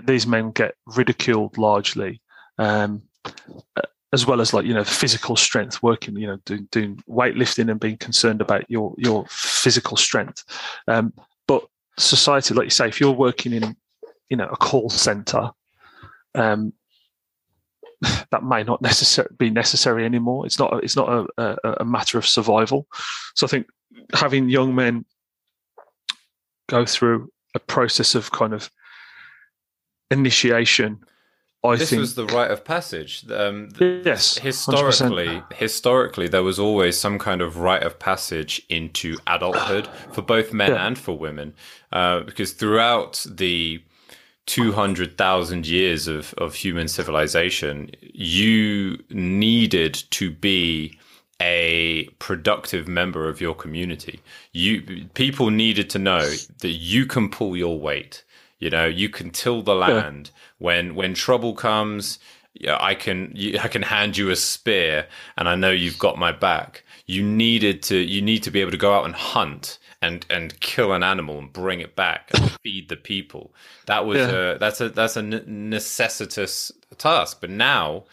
these men get ridiculed largely, as well as, like, you know, physical strength, working, you know, doing weightlifting and being concerned about your physical strength. But society, like you say, if you're working in, you know, a call center, that may not necessarily be necessary anymore. It's not a matter of survival. So I think having young men go through a process of kind of initiation, I think was the rite of passage. Yes, historically, there was always some kind of rite of passage into adulthood for both men and for women, because throughout the 200,000 years of human civilization, you needed to be a productive member of your community. People needed to know that you can pull your weight. You know, you can till the land. When trouble comes, I can hand you a spear, and I know you've got my back. You need to be able to go out and hunt and kill an animal and bring it back and feed the people. That's a necessitous task. But now,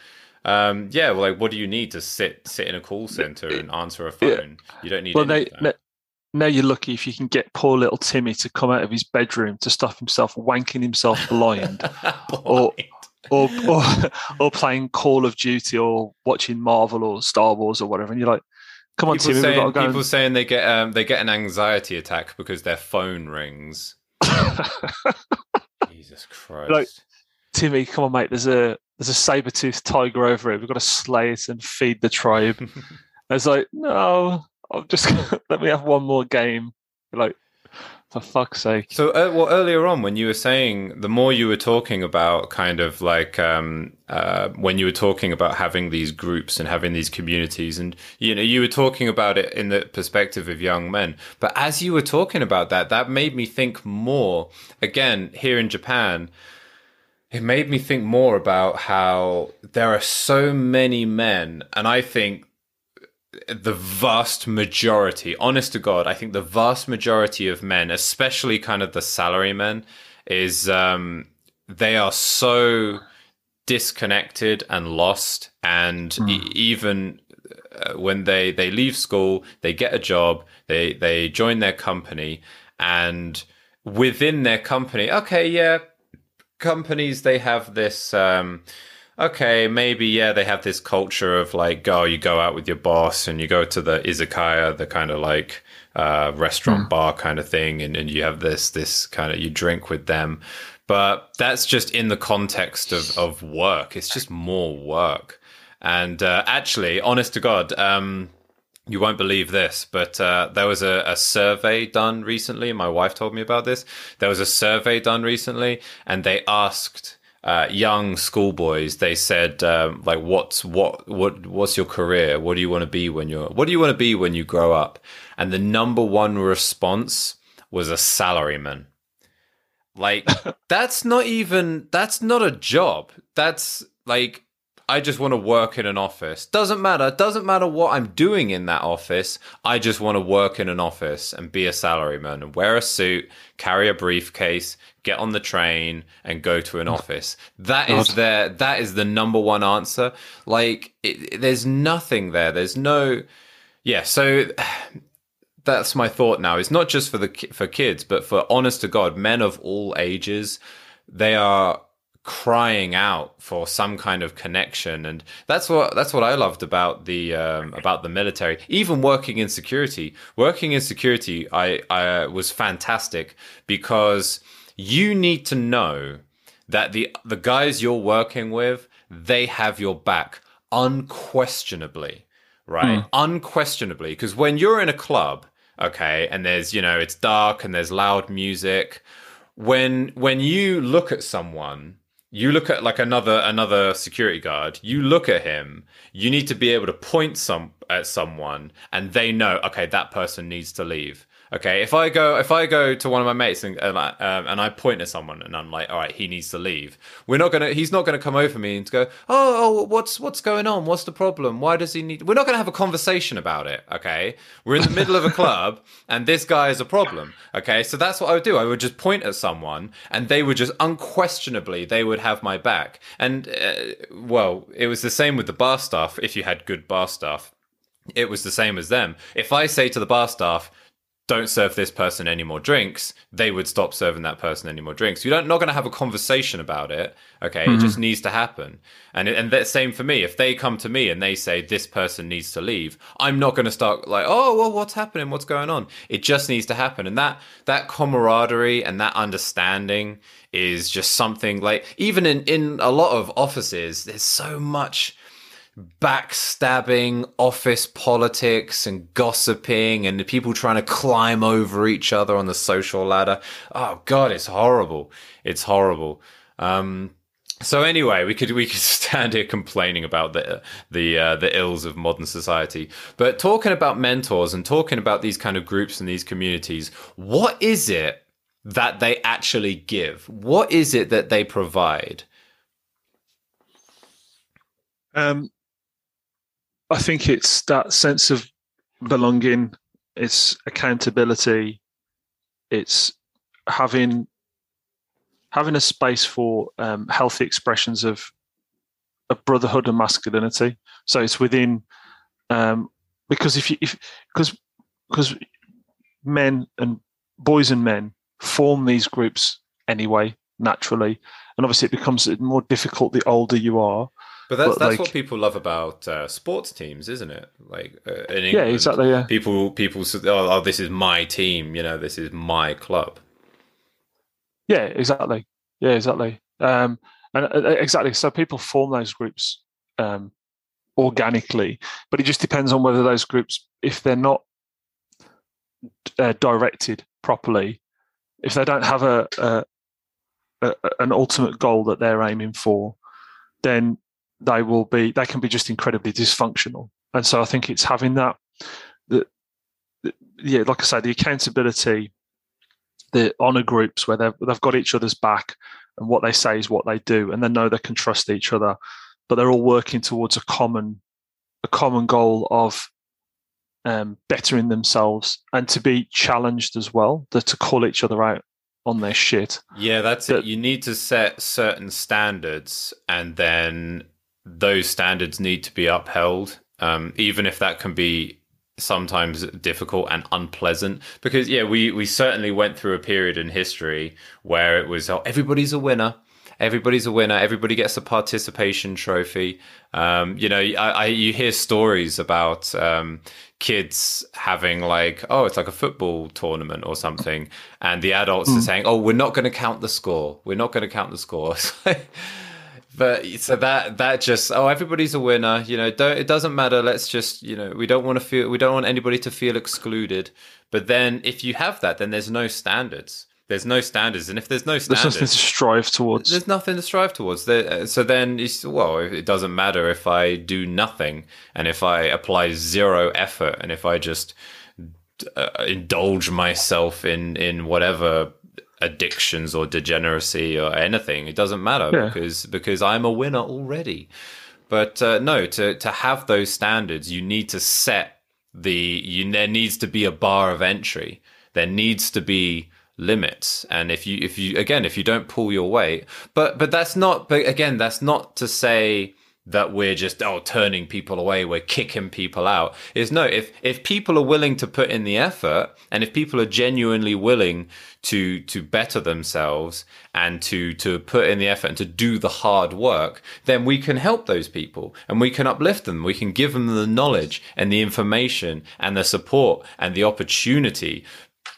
what do you need to sit in a call center and answer a phone? You don't need anything. Now you're lucky if you can get poor little Timmy to come out of his bedroom to stuff himself, wanking himself blind, or playing Call of Duty or watching Marvel or Star Wars or whatever, and you're like, "Come on, Timmy, we've got to go." People saying they get an anxiety attack because their phone rings. Jesus Christ! Like, Timmy, come on, mate. There's a saber-toothed tiger over here. We've got to slay it and feed the tribe. And it's like, no. Let me have one more game. Like, for fuck's sake. So, earlier on, when you were saying, the more you were talking about kind of like, when you were talking about having these groups and having these communities, and, you know, you were talking about it in the perspective of young men. But as you were talking about that, that made me think more, again, here in Japan, it made me think more about how there are so many men, and I think the vast majority, honest to God, I think the vast majority of men, especially kind of the salary men, is they are so disconnected and lost. And even when they leave school, they get a job, they join their company, and within their company, companies, they have this... they have this culture of like, you go out with your boss and you go to the izakaya, the kind of like restaurant bar kind of thing, and you have this kind of, you drink with them. But that's just in the context of work. It's just more work. And actually, honest to God, you won't believe this, but there was a survey done recently. My wife told me about this. There was a survey done recently, and they asked... young schoolboys, they said, what's your career? What do you want to be when you grow up? And the number one response was a salaryman. Like, that's not a job. That's like, I just want to work in an office. Doesn't matter what I'm doing in that office. I just want to work in an office and be a salaryman and wear a suit, carry a briefcase, get on the train and go to an office. That is the number one answer. Like, there's nothing there. There's no, so that's my thought now. It's not just for kids, but for, honest to God, men of all ages, they are crying out for some kind of connection. And that's what I loved about the military. Even working in security, I was fantastic, because you need to know that the guys you're working with, they have your back unquestionably, right? Unquestionably, because when you're in a club, and there's, you know, it's dark and there's loud music, when you look at someone, you look at like another security guard, you look at him, you need to be able to point at someone, and they know, that person needs to leave. okay, if I go to one of my mates and I point at someone and I'm like, all right, he needs to leave. He's not gonna come over me and go, oh, what's going on? What's the problem? Why does he need? We're not gonna have a conversation about it. Okay, we're in the middle of a club and this guy is a problem. Okay, so that's what I would do. I would just point at someone and they would just unquestionably they would have my back. And well, it was the same with the bar staff. If you had good bar staff, it was the same as them. If I say to the bar staff, don't serve this person any more drinks, they would stop serving that person any more drinks. You're not going to have a conversation about it, okay? Mm-hmm. It just needs to happen. And that's same for me. If they come to me and they say, this person needs to leave, I'm not going to start like, oh, well, what's happening? What's going on? It just needs to happen. And that camaraderie and that understanding is just something like, even in a lot of offices, there's so much backstabbing, office politics and gossiping and the people trying to climb over each other on the social ladder. Oh God, it's horrible. It's horrible. So anyway, we could stand here complaining about the ills of modern society. But talking about mentors and talking about these kind of groups and these communities, what is it that they actually give? What is it that they provide? I think it's that sense of belonging, it's accountability, it's having a space for healthy expressions of brotherhood and masculinity. So it's within because men and boys and men form these groups anyway naturally, and obviously it becomes more difficult the older you are. But that's like, what people love about sports teams, isn't it? Like in England, yeah, exactly. Yeah, people say, "Oh, this is my team," you know, this is my club. Yeah, exactly. Yeah, exactly. Exactly. So people form those groups organically, but it just depends on whether those groups, if they're not directed properly, if they don't have an ultimate goal that they're aiming for, then they can be just incredibly dysfunctional. And so I think it's having that, like I say, the accountability, the honour groups where they've got each other's back and what they say is what they do, and they know they can trust each other, but they're all working towards a common goal of bettering themselves and to be challenged as well, that to call each other out on their shit. Yeah, that's it. You need to set certain standards and then those standards need to be upheld, even if that can be sometimes difficult and unpleasant. Because, yeah, we certainly went through a period in history where it was, oh, everybody's a winner. Everybody's a winner. Everybody gets a participation trophy. You know, you hear stories about kids having like, oh, it's like a football tournament or something. And the adults are saying, oh, we're not going to count the score. We're not going to count the score. But so that just, oh, everybody's a winner, you know, it doesn't matter. Let's just, you know, we don't want anybody to feel excluded. But then if you have that, then there's no standards. There's no standards, and if there's no standards, there's nothing to strive towards. So then, well, it doesn't matter if I do nothing, and if I apply zero effort, and if I just indulge myself in whatever addictions or degeneracy or anything, it doesn't matter, yeah, because I'm a winner already. But no, to have those standards, you need to set there needs to be a bar of entry. There needs to be limits, and if you don't pull your weight, but that's not to say that we're just turning people away, we're kicking people out. Is no, if people are willing to put in the effort, and if people are genuinely willing to better themselves and to put in the effort and to do the hard work, then we can help those people and we can uplift them. We can give them the knowledge and the information and the support and the opportunity.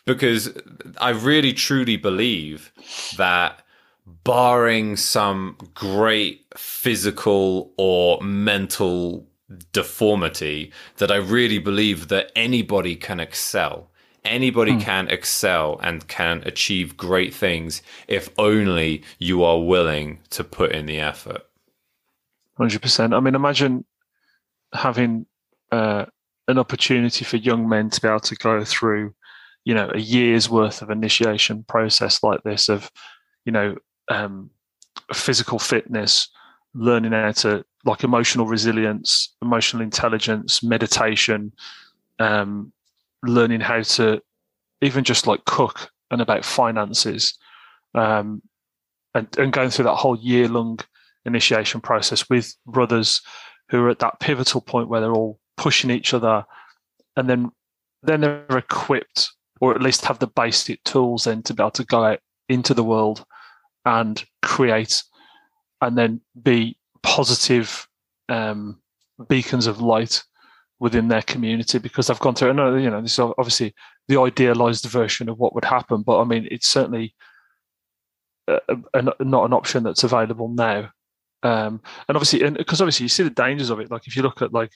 Because I really, truly believe that barring some great physical or mental deformity, that I really believe that anybody can excel. Anybody can excel and can achieve great things if only you are willing to put in the effort. 100%. I mean, imagine having an opportunity for young men to be able to go through you know, a year's worth of initiation process like this of, you know, physical fitness, learning how to, like, emotional resilience, emotional intelligence, meditation, learning how to even just like cook and about finances, and going through that whole year-long initiation process with brothers who are at that pivotal point where they're all pushing each other, and then they're equipped, or at least have the basic tools then to be able to go out into the world and create, and then be positive beacons of light within their community, because they've gone through. And, you know, this is obviously the idealized version of what would happen, but I mean, it's certainly not an option that's available now. And obviously, because obviously you see the dangers of it. Like if you look at, like,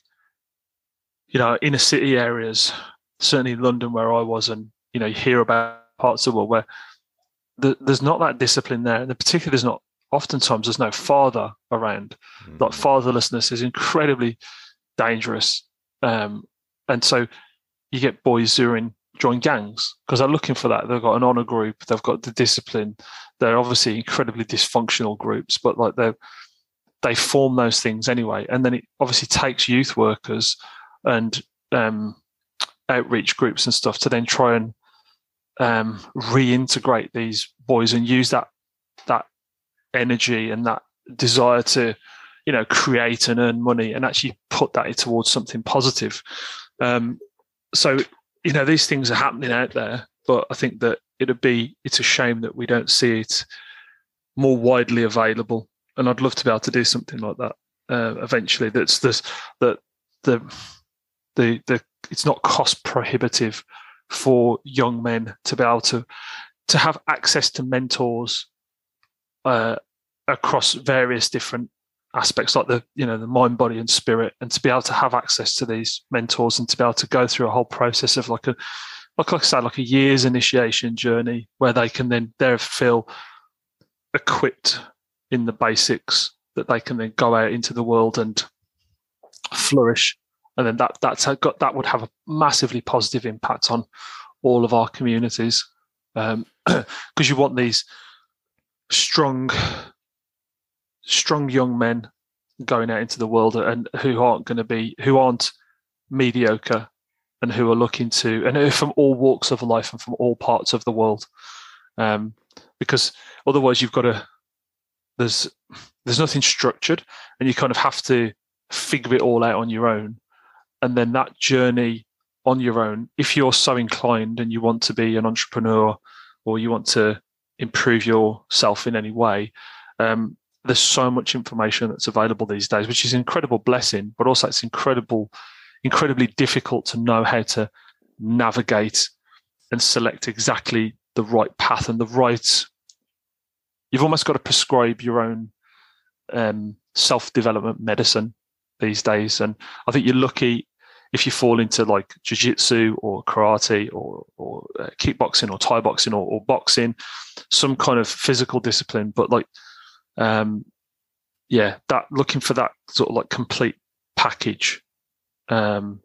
you know, inner city areas, certainly London where I was, and, you know, you hear about parts of the world where there's not that discipline there. And particularly there's not, oftentimes there's no father around. Mm-hmm. Like fatherlessness is incredibly dangerous. And so you get boys who are join gangs because they're looking for that. They've got an honor group. They've got the discipline. They're obviously incredibly dysfunctional groups, but like they form those things anyway. And then it obviously takes youth workers and outreach groups and stuff to then try and reintegrate these boys and use that energy and that desire to, you know, create and earn money and actually put that towards something positive. So, you know, these things are happening out there, but I think that it's a shame that we don't see it more widely available. And I'd love to be able to do something like that eventually. That's this that the it's not cost prohibitive for young men to be able to have access to mentors across various different aspects, like the mind, body and spirit, and to be able to have access to these mentors and to be able to go through a whole process of like I said, a year's initiation journey where they can then feel equipped in the basics that they can then go out into the world and flourish. And then that would have a massively positive impact on all of our communities, because you want these strong young men going out into the world and who aren't mediocre and who are looking to, and from all walks of life and from all parts of the world, because otherwise you've got to, there's nothing structured and you kind of have to figure it all out on your own. And then that journey on your own, if you're so inclined and you want to be an entrepreneur or you want to improve yourself in any way, there's so much information that's available these days, which is an incredible blessing, but also it's incredibly difficult to know how to navigate and select exactly the right path and the right. You've almost got to prescribe your own self-development medicine these days. And I think you're lucky if you fall into like jiu-jitsu or karate or kickboxing or Thai boxing or boxing, some kind of physical discipline, but like, that looking for that sort of like complete package on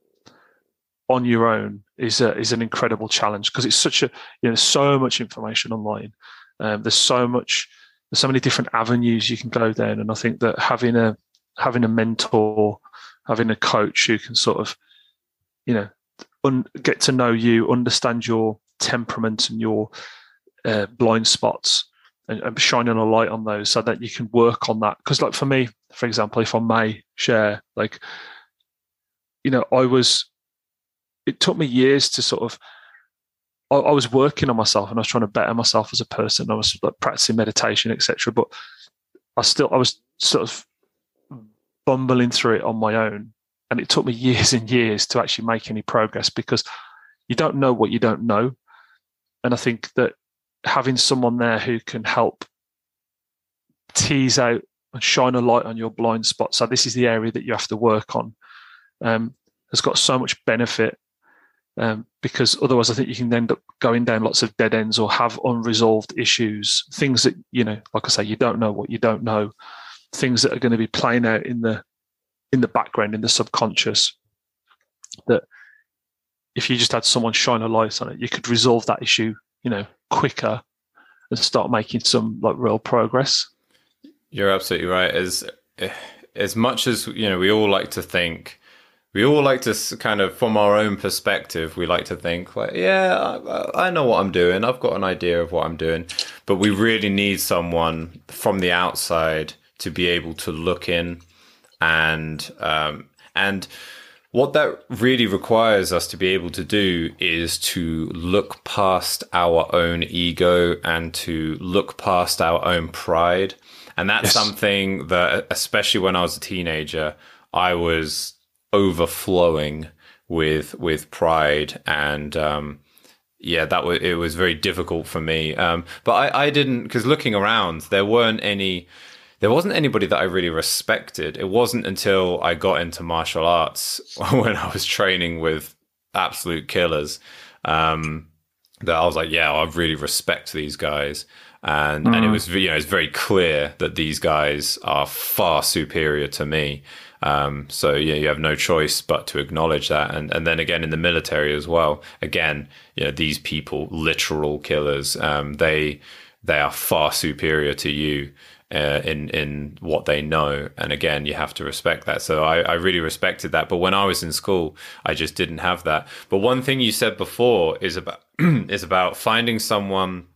your own is an incredible challenge, because it's such a, you know, so much information online. There's so many different avenues you can go down, and I think that having a mentor, having a coach who can sort of, you know, get to know you, understand your temperament and your blind spots, and shining a light on those so that you can work on that. Because like for me, for example, if I may share, like, you know, it took me years to sort of, I was working on myself and I was trying to better myself as a person. I was like practicing meditation, etc. But I was sort of bumbling through it on my own. And it took me years and years to actually make any progress, because you don't know what you don't know. And I think that having someone there who can help tease out and shine a light on your blind spot, so this is the area that you have to work on, has got so much benefit, because otherwise I think you can end up going down lots of dead ends or have unresolved issues, things that, you know, like I say, you don't know what you don't know, things that are going to be playing out in the background, in the subconscious, that if you just had someone shine a light on it, you could resolve that issue, you know, quicker and start making some like real progress. You're absolutely right. As much as, you know, we all like to think, we all like to kind of, from our own perspective, we like to think like, yeah, I know what I'm doing. I've got an idea of what I'm doing. But we really need someone from the outside to be able to look in. And what that really requires us to be able to do is to look past our own ego and to look past our own pride. And that's something that, especially when I was a teenager, I was overflowing with pride, and it was very difficult for me. But I didn't, because looking around, there wasn't anybody that I really respected. It wasn't until I got into martial arts, when I was training with absolute killers, that I was like, yeah, I really respect these guys. And it was, you know, it's very clear that these guys are far superior to me. So yeah, you have no choice but to acknowledge that. And then again, in the military as well, again, you know, these people, literal killers, they are far superior to you in what they know. And again, you have to respect that. So I really respected that. But when I was in school, I just didn't have that. But one thing you said before is about finding someone,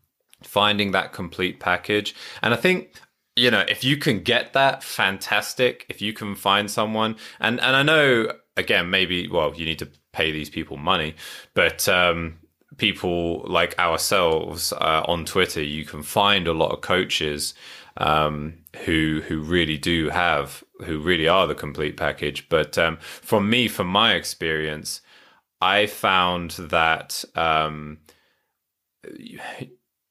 finding that complete package. And I think, you know, if you can get that, fantastic. If you can find someone, and I know, again, maybe, well, you need to pay these people money, but people like ourselves on Twitter, you can find a lot of coaches who really are the complete package. But from my experience, I found that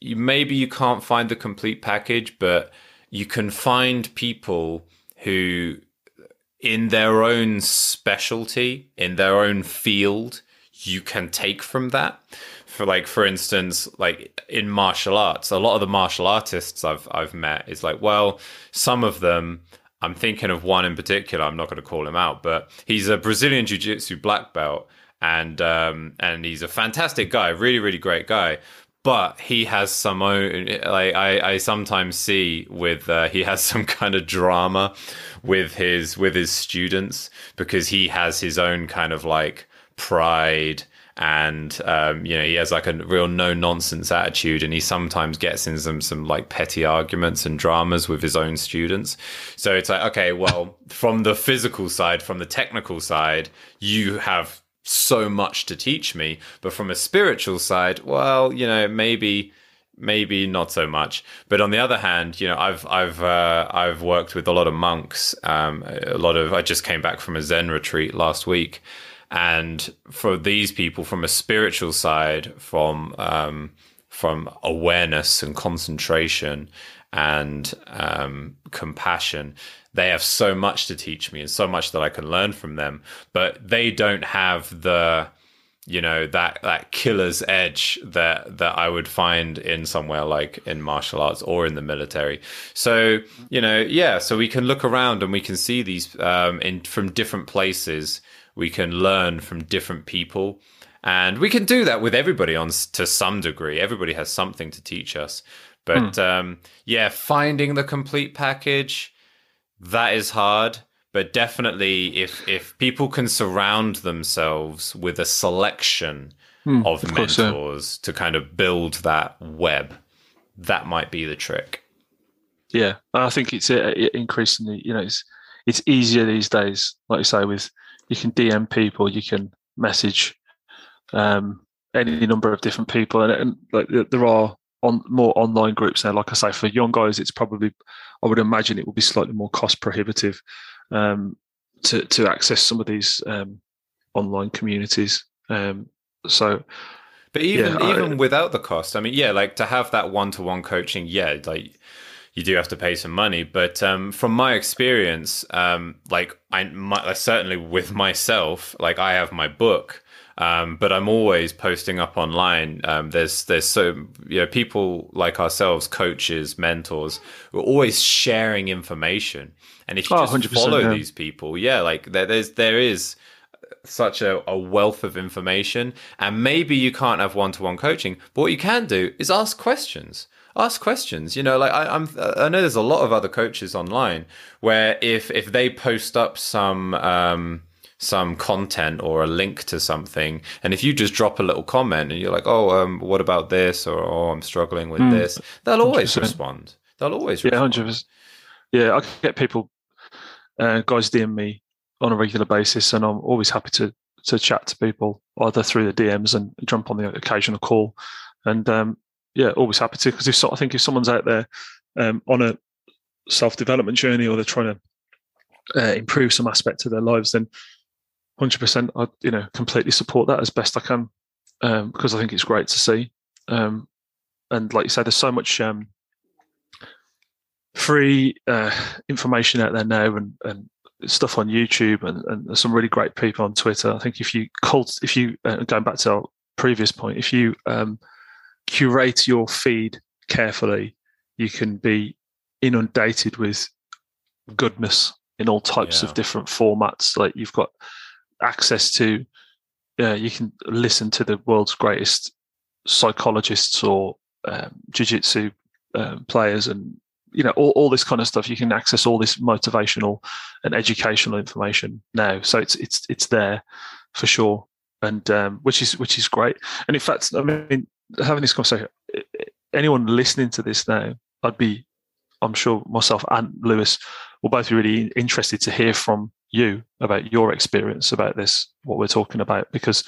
maybe you can't find the complete package, but you can find people who, in their own specialty, in their own field, you can take from that. For instance, in martial arts, a lot of the martial artists I've met is like, well, some of them, I'm thinking of one in particular, I'm not going to call him out, but he's a Brazilian jiu-jitsu black belt, and he's a fantastic guy, really, really great guy. But he has some own, like I sometimes see with, he has some kind of drama with his students, because he has his own kind of like pride, and he has like a real no nonsense attitude, and he sometimes gets in some like petty arguments and dramas with his own students. So it's like, okay, well, from the physical side, from the technical side, you have so much to teach me, but from a spiritual side, well, you know, maybe not so much. But on the other hand, you know, I've worked with a lot of monks. I just came back from a Zen retreat last week, and for these people, from a spiritual side, from awareness and concentration and compassion, they have so much to teach me and so much that I can learn from them, but they don't have the, you know, that killer's edge that I would find in somewhere like in martial arts or in the military. So, you know, yeah, so we can look around and we can see these from different places, we can learn from different people. And we can do that with everybody to some degree. Everybody has something to teach us. But finding the complete package, that is hard. But definitely, if people can surround themselves with a selection of mentors to kind of build that web, that might be the trick. Yeah, I think it's increasingly, you know, it's easier these days. Like you say, with you can DM people, you can message any number of different people, and like there are more online groups now. Like I say, for young guys, it's probably, I would imagine it will be slightly more cost prohibitive to access some of these online communities. But even without the cost, I mean, yeah, like to have that one-to-one coaching, yeah, like you do have to pay some money. But from my experience, certainly with myself, like I have my book, but I'm always posting up online. There's so, you know, people like ourselves, coaches, mentors, we're always sharing information. And if you just follow these people, yeah, like there is such a wealth of information, and maybe you can't have one-to-one coaching, but what you can do is ask questions. You know, like I know there's a lot of other coaches online where if they post up some content or a link to something, and if you just drop a little comment and you're like, what about this? Or, I'm struggling with this. They'll always 100%. Respond. They'll always respond. Yeah, 100%. Yeah, I get people, guys DM me on a regular basis, and I'm always happy to chat to people, either through the DMs and jump on the occasional call. And yeah, always happy to, because I think if someone's out there on a self-development journey, or they're trying to improve some aspect of their lives, then 100% I completely support that as best I can, because I think it's great to see. And like you say, there's so much free information out there now, and stuff on YouTube, and some really great people on Twitter. I think if you going back to our previous point, if you curate your feed carefully, you can be inundated with goodness in all types of different formats. Like, you've got access to, you can listen to the world's greatest psychologists or jiu-jitsu players, and all this kind of stuff. You can access all this motivational and educational information now, so it's there for sure, and which is great. And in fact, I mean, having this conversation, anyone listening to this now, I'm sure myself and Lewis will both be really interested to hear from you about your experience about this, what we're talking about, because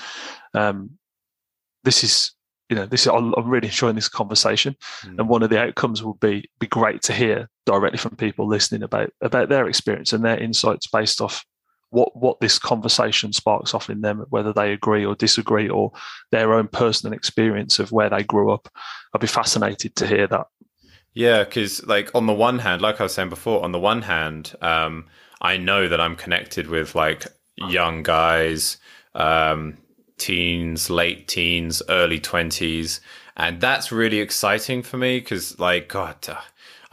this is I'm really enjoying this conversation, and one of the outcomes will be great to hear directly from people listening about their experience and their insights based off what this conversation sparks off in them, whether they agree or disagree, or their own personal experience of where they grew up. I'd be fascinated to hear that. Yeah, because on the one hand, like I was saying before, I know that I'm connected with young guys, teens, late teens, early 20s, and that's really exciting for me, because I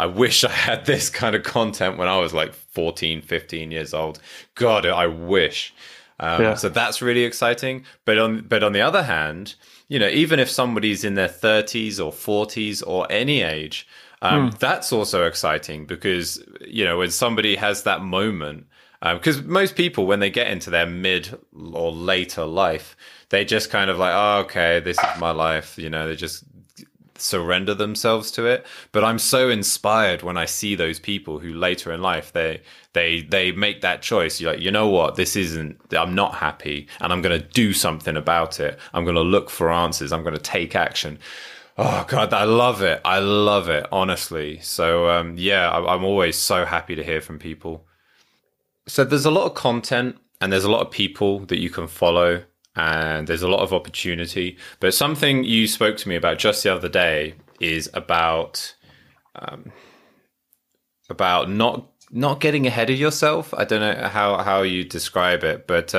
wish I had this kind of content when I was 14, 15 years old. God, I wish. So that's really exciting. But on the other hand, even if somebody's in their 30s or 40s or any age, that's also exciting, because when somebody has that moment, because most people, when they get into their mid or later life, they just kind of this is my life, they just surrender themselves to it. But I'm so inspired when I see those people who later in life they make that choice. You're like, this isn't, I'm not happy, and I'm going to do something about it. I'm going to look for answers. I'm going to take action. Oh God, I love it, honestly. So I'm always so happy to hear from people. So there's a lot of content, and there's a lot of people that you can follow, and there's a lot of opportunity. But something you spoke to me about just the other day is about not getting ahead of yourself. I don't know how you describe it, but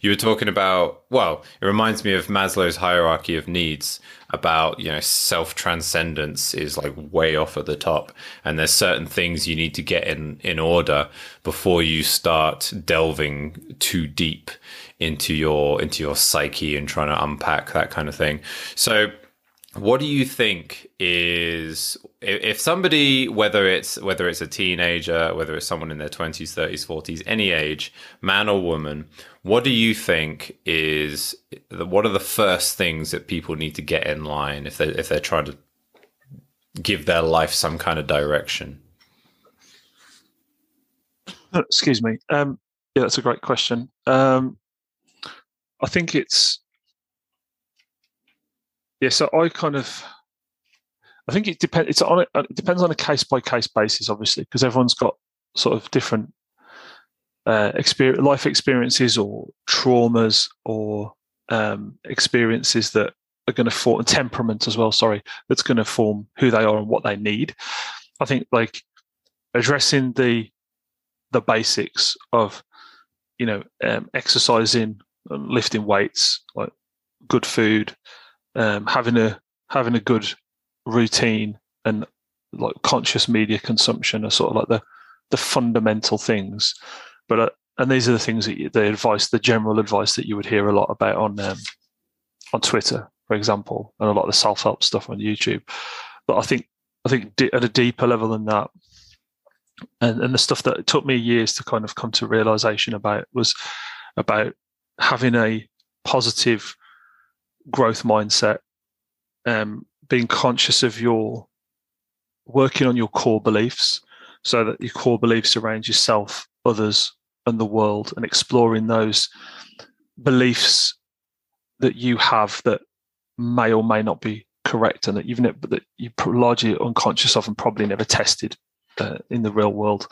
you were talking about, it reminds me of Maslow's hierarchy of needs, about self-transcendence is way off at the top, and there's certain things you need to get in order before you start delving too deep into your psyche and trying to unpack that kind of thing. So what do you think is, if somebody, whether it's a teenager, whether it's someone in their 20s, 30s, 40s, any age, man or woman, what do you think is, what are the first things that people need to get in line if they're trying to give their life some kind of direction? Excuse me. Yeah, that's a great question. I think it's, I think it depends. It depends on a case by case basis, obviously, because everyone's got sort of different life experiences or traumas or experiences that are going to form temperament as well. Sorry, that's going to form who they are and what they need. I think addressing the basics of exercising, and lifting weights, good food. Having a good routine and conscious media consumption are sort of the fundamental things. But And these are the things that the general advice that you would hear a lot about on Twitter, for example, and a lot of the self-help stuff on YouTube. But I think at a deeper level than that, and the stuff that it took me years to kind of come to realization about was about having a positive growth mindset, being conscious of working on your core beliefs, so that your core beliefs around yourself, others, and the world, and exploring those beliefs that you have that may or may not be correct, and that you're largely unconscious of and probably never tested in the real world.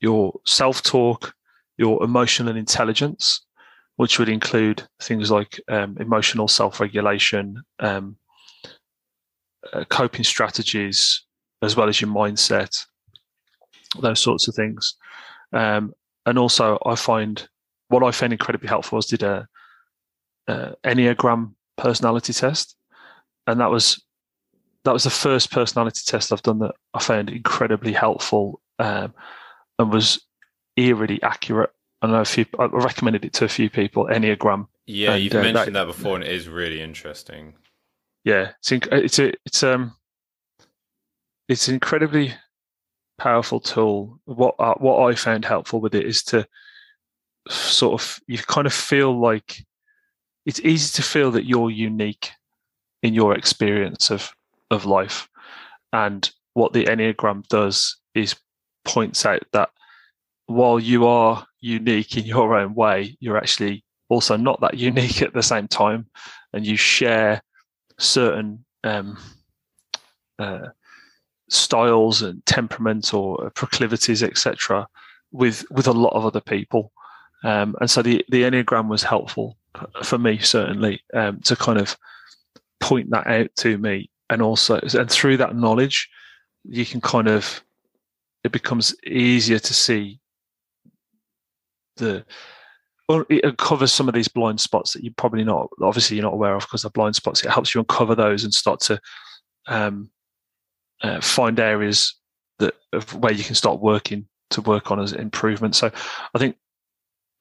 Your self-talk, your emotional intelligence, which would include things like emotional self-regulation, coping strategies, as well as your mindset, those sorts of things. And also I found incredibly helpful was did a Enneagram personality test. And that was the first personality test I've done that I found incredibly helpful, and was eerily accurate. I recommended it to a few people, Enneagram. Yeah, and, you've mentioned that before, and it is really interesting. Yeah, it's an incredibly powerful tool. What I found helpful with it is to sort of, you kind of feel like it's easy to feel that you're unique in your experience of life. And what the Enneagram does is points out that while you are unique in your own way, you're actually also not that unique at the same time, and you share certain styles and temperaments or proclivities, etc., with a lot of other people, and so the Enneagram was helpful for me, certainly, to kind of point that out to me, and through that knowledge, you can kind of, it becomes easier to see it uncovers some of these blind spots that you're not aware of, because they're blind spots. It helps you uncover those and start to find areas where you can start work on as improvement. So I think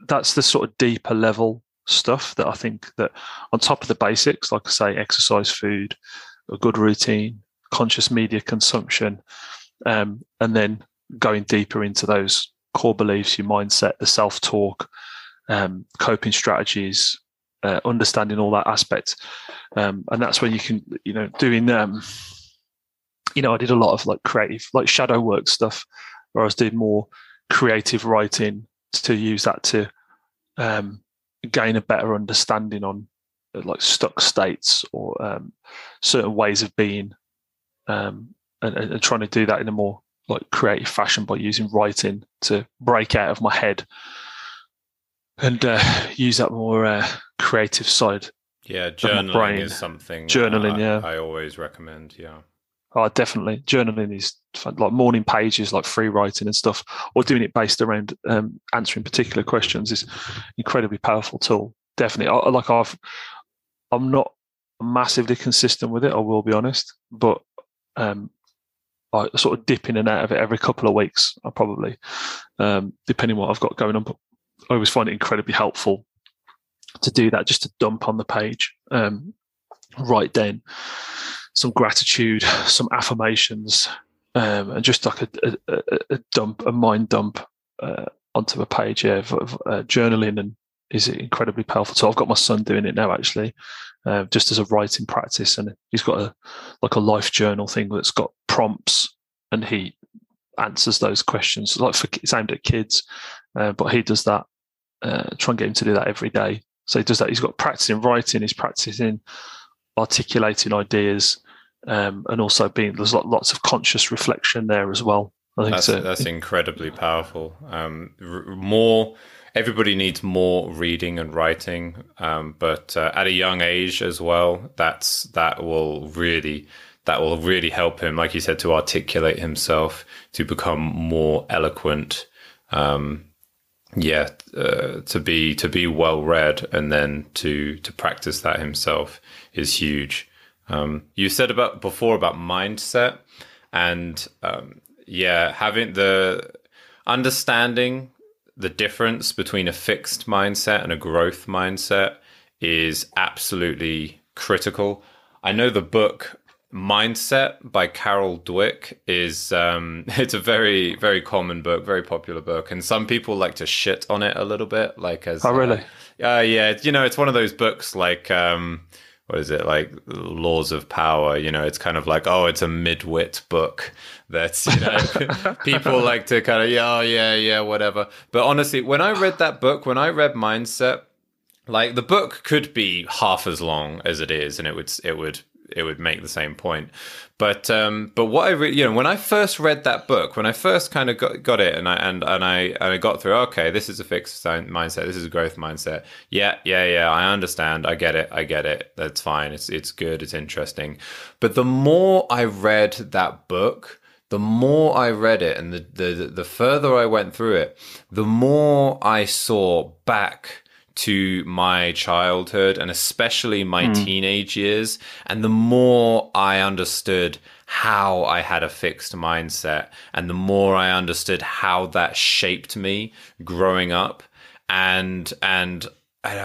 that's the sort of deeper level stuff that I think that on top of the basics, like I say, exercise, food, a good routine, conscious media consumption, and then going deeper into those core beliefs, your mindset, the self-talk, coping strategies, understanding all that aspect, and that's when you can, doing I did a lot of creative, shadow work stuff, where I was doing more creative writing to use that to gain a better understanding on stuck states or certain ways of being, and trying to do that in a more creative fashion by using writing to break out of my head and use that more creative side. Yeah, journaling is something. Journaling, I always recommend. Yeah. Oh, definitely. Journaling is morning pages, free writing and stuff, or doing it based around answering particular questions is incredibly powerful tool. Definitely. I'm not massively consistent with it, I will be honest, but I sort of dip in and out of it every couple of weeks, I probably, depending on what I've got going on. But I always find it incredibly helpful to do that, just to dump on the page, write down some gratitude, some affirmations, and just a dump, a mind dump onto a page. Yeah, journaling and is incredibly powerful. So I've got my son doing it now, actually, just as a writing practice, and he's got a life journal thing that's got prompts, and he answers those questions. It's aimed at kids, but he does that. Try and get him to do that every day. So he does that. He's got practicing writing. He's practicing articulating ideas, and also there's lots of conscious reflection there as well. I think that's incredibly powerful. Everybody needs more reading and writing, but at a young age as well. That will really help him, like you said, to articulate himself, to become more eloquent. To be well read, and then to practice that himself is huge. You said about mindset, and having the understanding the difference between a fixed mindset and a growth mindset is absolutely critical. I know the book Mindset by Carol Dweck is it's a very, very common book, very popular book, and some people like to shit on it a little bit. Like, as yeah, you know, it's one of those books like what is it, like Laws of Power? You know, it's kind of like, oh, it's a midwit book. That's, you know, people like to kind of whatever. But honestly, when I read that book, when I read Mindset, like the book could be half as long as it is, and it would make the same point. But what I really, you know, when I first read that book, when I first kind of got it and I got through, okay, this is a fixed mindset, this is a growth mindset. Yeah, I understand. I get it. That's fine. It's good. It's interesting. But the more I read that book, the more I read it and the further I went through it, the more I saw back to my childhood and especially my teenage years. And the more I understood how I had a fixed mindset and the more I understood how that shaped me growing up. And I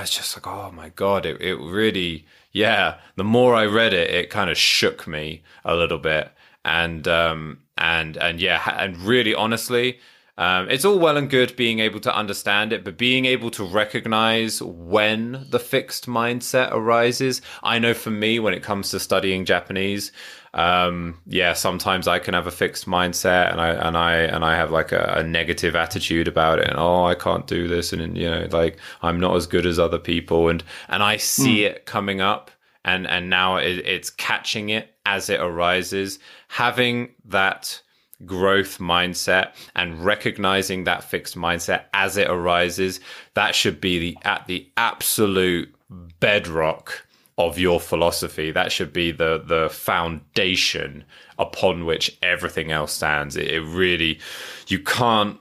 was just like, oh my God, it really, yeah. The more I read it, it kind of shook me a little bit. And really honestly, it's all well and good being able to understand it, but being able to recognize when the fixed mindset arises. I know for me, when it comes to studying Japanese, sometimes I can have a fixed mindset and I have like a negative attitude about it, and oh, I can't do this, and you know, like I'm not as good as other people, and I see it coming up, and now it's catching it as it arises. Having that growth mindset and recognizing that fixed mindset as it arises, that should be the absolute bedrock of your philosophy. That should be the foundation upon which everything else stands. It really, you can't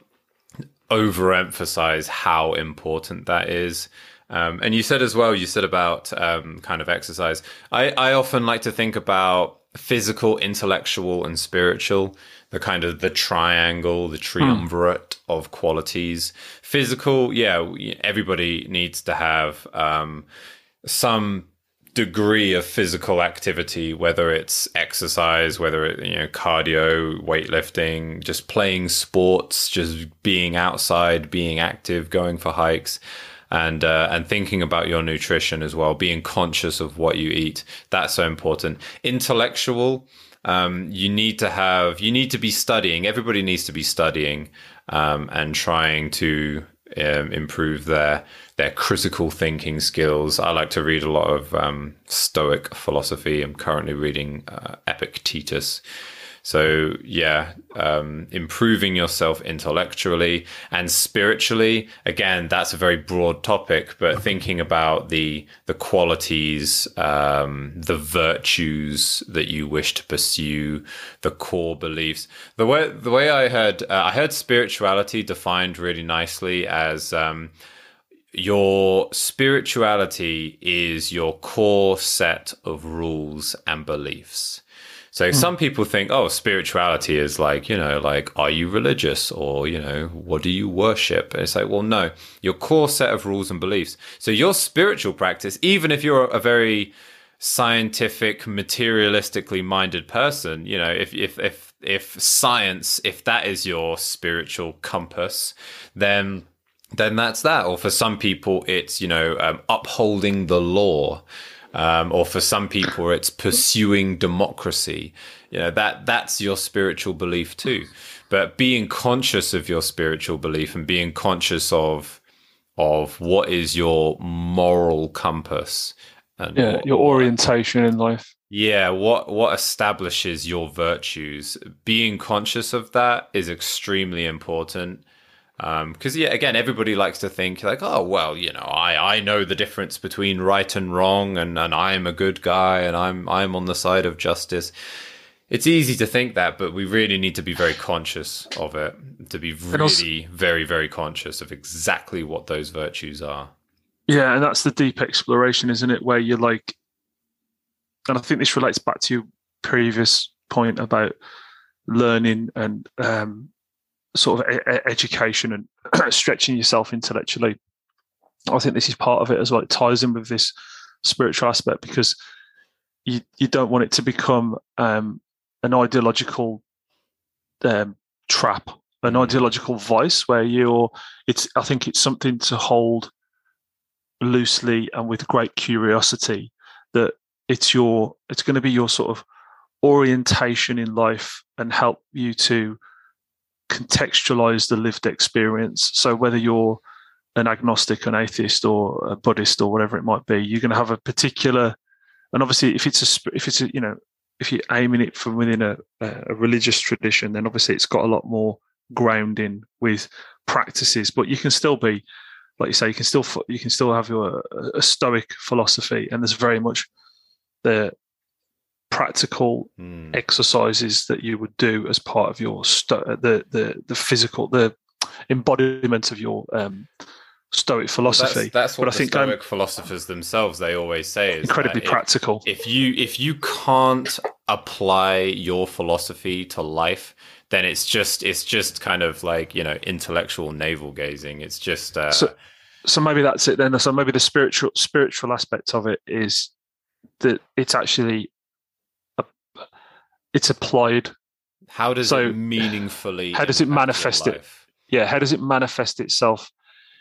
overemphasize how important that is. And you said as well, about kind of exercise. I often like to think about physical, intellectual, and spiritual, the kind of the triangle, the triumvirate of qualities. Physical, yeah, everybody needs to have some degree of physical activity, whether it's exercise, whether it, you know, cardio, weightlifting, just playing sports, just being outside, being active, going for hikes. And thinking about your nutrition as well, being conscious of what you eat. That's so important. Intellectual, you need to be studying. Everybody needs to be studying and trying to improve their critical thinking skills. I like to read a lot of Stoic philosophy. I'm currently reading Epictetus. So yeah, improving yourself intellectually and spiritually. Again, that's a very broad topic, but thinking about the qualities, the virtues that you wish to pursue, the core beliefs. The way I heard spirituality defined really nicely as your spirituality is your core set of rules and beliefs. So some people think, oh, spirituality is like, you know, like, are you religious, or, you know, what do you worship? And it's like, well, no, your core set of rules and beliefs. So your spiritual practice, even if you're a very scientific, materialistically minded person, you know, if science, if that is your spiritual compass, then that's that. Or for some people, it's, you know, upholding the law. Or for some people, it's pursuing democracy. You know, that's your spiritual belief too. But being conscious of your spiritual belief and being conscious of what is your moral compass and your orientation in life. Yeah, what establishes your virtues. Being conscious of that is extremely important. Because, again, everybody likes to think like, oh, well, you know, I know the difference between right and wrong, and I'm a good guy and I'm on the side of justice. It's easy to think that, but we really need to be very conscious of it, to be really very, very conscious of exactly what those virtues are. Yeah, and that's the deep exploration, isn't it, where you're like, and I think this relates back to your previous point about learning and sort of education and stretching yourself intellectually. I think this is part of it as well. It ties in with this spiritual aspect, because you don't want it to become an ideological trap, an ideological vice where I think it's something to hold loosely and with great curiosity, that it's going to be your sort of orientation in life and help you to contextualize the lived experience. So whether you're an agnostic, an atheist, or a Buddhist, or whatever it might be, you're going to have a particular. And obviously, if it's a, you know, if you're aiming it from within a religious tradition, then obviously it's got a lot more grounding with practices. But you can still be, like you say, you can still have your a Stoic philosophy, and there's very much the practical exercises that you would do as part of your the physical, the embodiment of your Stoic philosophy. That's what I think Stoic philosophers themselves, they always say, is incredibly practical. If you can't apply your philosophy to life, then it's just kind of like, you know, intellectual navel gazing. It's just so maybe that's it then. So maybe the spiritual aspect of it is that it's actually it's applied. How does it meaningfully? How does it manifest it? Yeah, how does it manifest itself?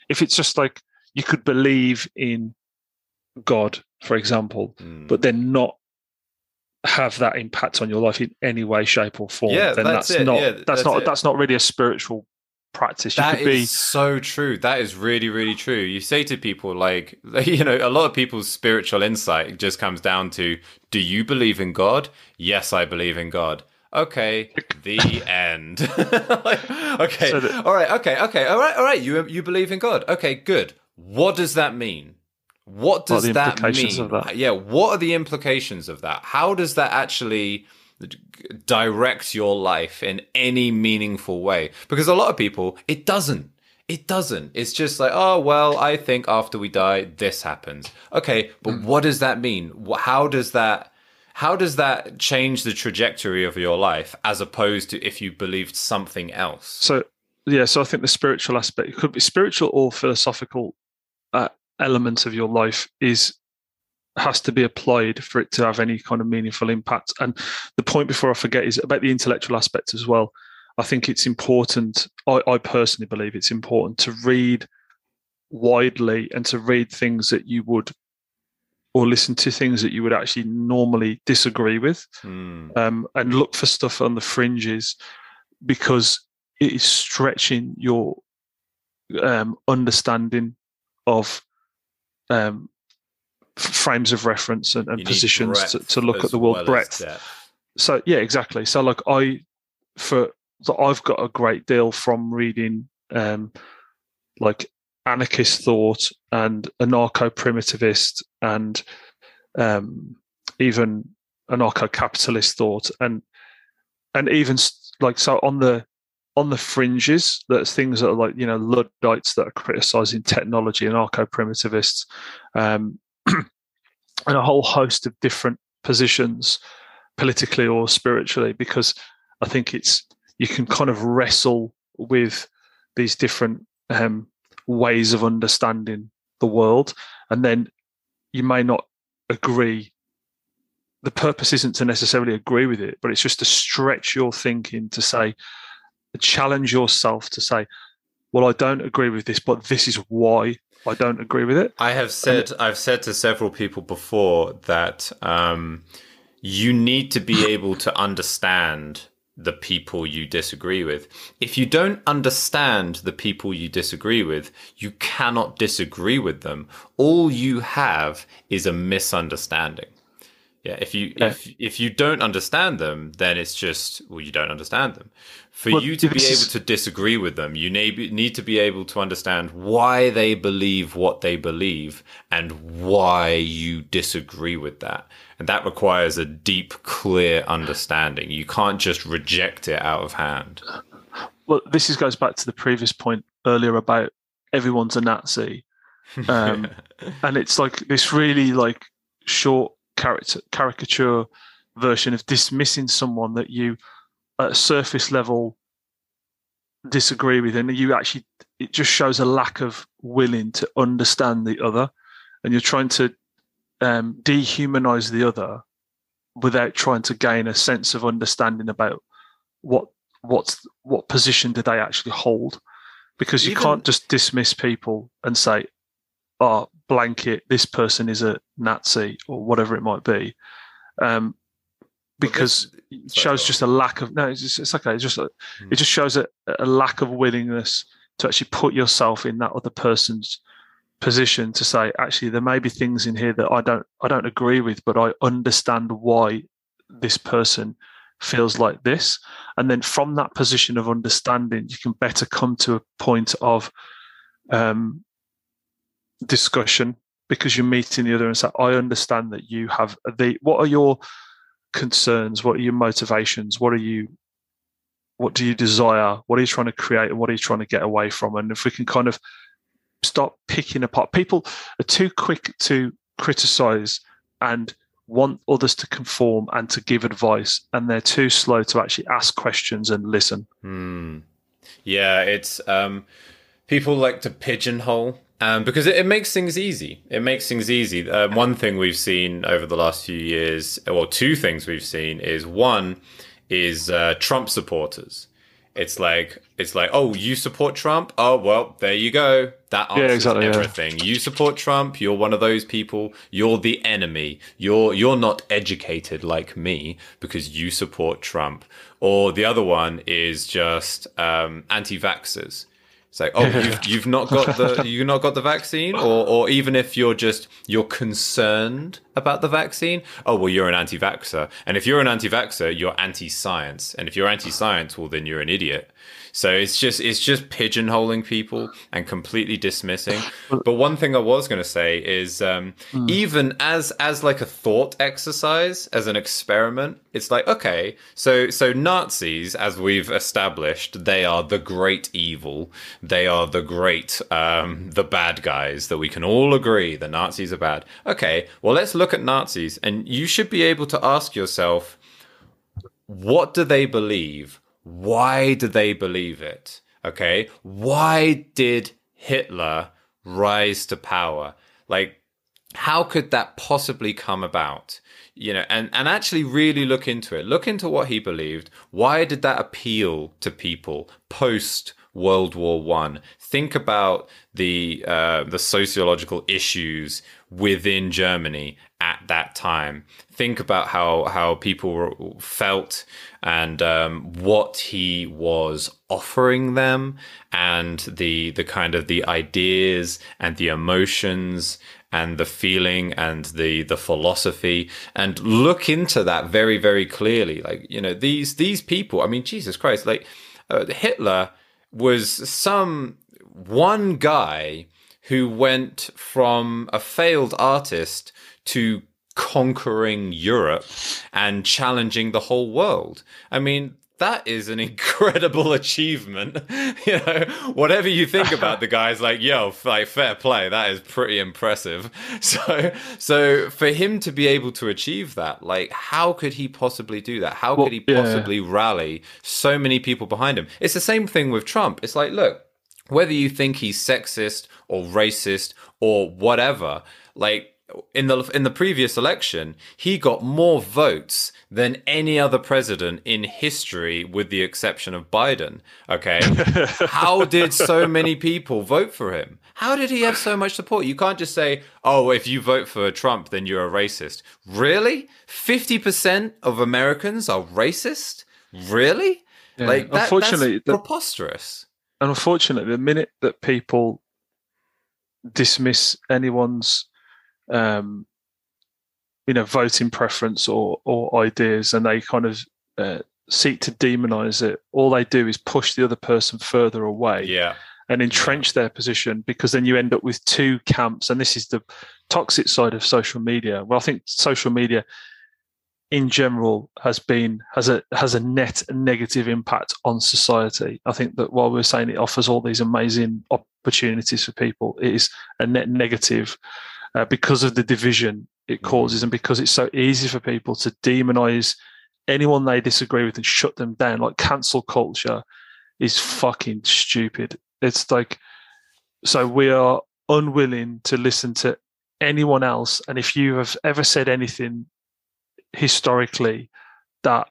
If it's just like you could believe in God, for example, but then not have that impact on your life in any way, shape, or form, then that's not really a spiritual practice. So true. That is really, really true. You say to people, like, you know, a lot of people's spiritual insight just comes down to, do you believe in God? Yes, I believe in God. Okay, the end. Like, okay, all right. You believe in God. Okay, good. What does that mean? What does that mean? Yeah, what are the implications of that? How does that actually direct your life in any meaningful way? Because a lot of people, it doesn't. It doesn't. It's just like, oh, well, I think after we die, this happens. Okay, but what does that mean? How does that change the trajectory of your life, as opposed to if you believed something else? So I think the spiritual aspect, it could be spiritual or philosophical element of your life, has to be applied for it to have any kind of meaningful impact. And the point before I forget is about the intellectual aspect as well. I think it's important, I personally believe it's important to read widely and to read things that you would, or listen to things that you would actually normally disagree with, and look for stuff on the fringes, because it is stretching your understanding of frames of reference and positions to look at the world, breadth. So yeah, exactly. So like I've got a great deal from reading like anarchist thought and anarcho-primitivist and even anarcho-capitalist thought, and even like, so on the fringes, there's things that are like, you know, Luddites that are criticizing technology, anarcho-primitivists, and a whole host of different positions politically or spiritually, because I think you can kind of wrestle with these different ways of understanding the world, and then you may not agree. The purpose isn't to necessarily agree with it, but it's just to stretch your thinking, to say, challenge yourself to say, well, I don't agree with this, but this is why I don't agree with it. I've said to several people before that you need to be able to understand the people you disagree with. If you don't understand the people you disagree with, you cannot disagree with them. All you have is a misunderstanding. Yeah, if you don't understand them, then it's just, well, you don't understand them. You to be able to disagree with them, you need to be able to understand why they believe what they believe and why you disagree with that. And that requires a deep, clear understanding. You can't just reject it out of hand. Well, this goes back to the previous point earlier about everyone's a Nazi. And it's like this really like short caricature version of dismissing someone that you, at a surface level, disagree with, and you actually, it just shows a lack of willing to understand the other, and you're trying to dehumanize the other without trying to gain a sense of understanding about what position do they actually hold, because you can't just dismiss people and say, oh, blanket, this person is a Nazi or whatever it might be, because it shows just a lack of it just shows a lack of willingness to actually put yourself in that other person's position to say, actually, there may be things in here that I don't agree with, but I understand why this person feels like this. And then from that position of understanding, you can better come to a point of discussion, because you're meeting the other and say, I understand that you have what are your concerns? What are your motivations? What do you desire? What are you trying to create? And what are you trying to get away from? And if we can kind of start picking apart, people are too quick to criticize and want others to conform and to give advice, and they're too slow to actually ask questions and listen. Yeah, it's people like to pigeonhole because it makes things easy. One thing we've seen over the last few years, well, two things we've seen is, one is Trump supporters. It's like, oh, you support Trump? Oh, well, there you go. That answers everything. Yeah. You support Trump, you're one of those people. You're the enemy. You're not educated like me because you support Trump. Or the other one is just anti-vaxxers. It's like, oh, you've not got the vaccine, or even if you're concerned about the vaccine, oh well, you're an anti-vaxxer, and if you're an anti-vaxxer, you're anti-science, and if you're anti-science, well then you're an idiot. So it's just pigeonholing people and completely dismissing. But one thing I was going to say is even as like a thought exercise, as an experiment, it's like, okay, so Nazis, as we've established, they are the great evil. They are the great, the bad guys that we can all agree the Nazis are bad. Okay, well, let's look at Nazis, and you should be able to ask yourself, what do they believe? Why do they believe it? Okay, why did Hitler rise to power? Like, how could that possibly come about? You know, and actually really look into it. Look into what he believed. Why did that appeal to people post World War I? Think about the sociological issues within Germany at that time. Think about how people felt and what he was offering them, and the kind of the ideas and the emotions and the feeling and the philosophy, and look into that very, very clearly. Like, you know, these people, I mean, Jesus Christ, like Hitler was one guy who went from a failed artist to conquering Europe and challenging the whole world. I mean, that is an incredible achievement. You know, whatever you think about the guys, like, yo, like, fair play, that is pretty impressive. So for him to be able to achieve that, like, how could he possibly do that? How could he possibly rally so many people behind him? It's the same thing with Trump. It's like, look, whether you think he's sexist or racist or whatever, like, in the previous election, he got more votes than any other president in history, with the exception of Biden. Okay, how did so many people vote for him? How did he have so much support? You can't just say, oh, if you vote for Trump, then you're a racist. Really? 50% of Americans are racist? Really? Yeah. Like, that's preposterous. And unfortunately, the minute that people dismiss anyone's voting preference or ideas, and they kind of seek to demonize it, all they do is push the other person further away and entrench their position, because then you end up with two camps. And this is the toxic side of social media. Well, I think social media in general has a net negative impact on society. I think that while we're saying it offers all these amazing opportunities for people, it is a net negative because of the division it causes, and because it's so easy for people to demonize anyone they disagree with and shut them down. Like cancel culture is fucking stupid. It's like, so we are unwilling to listen to anyone else. And if you have ever said anything historically that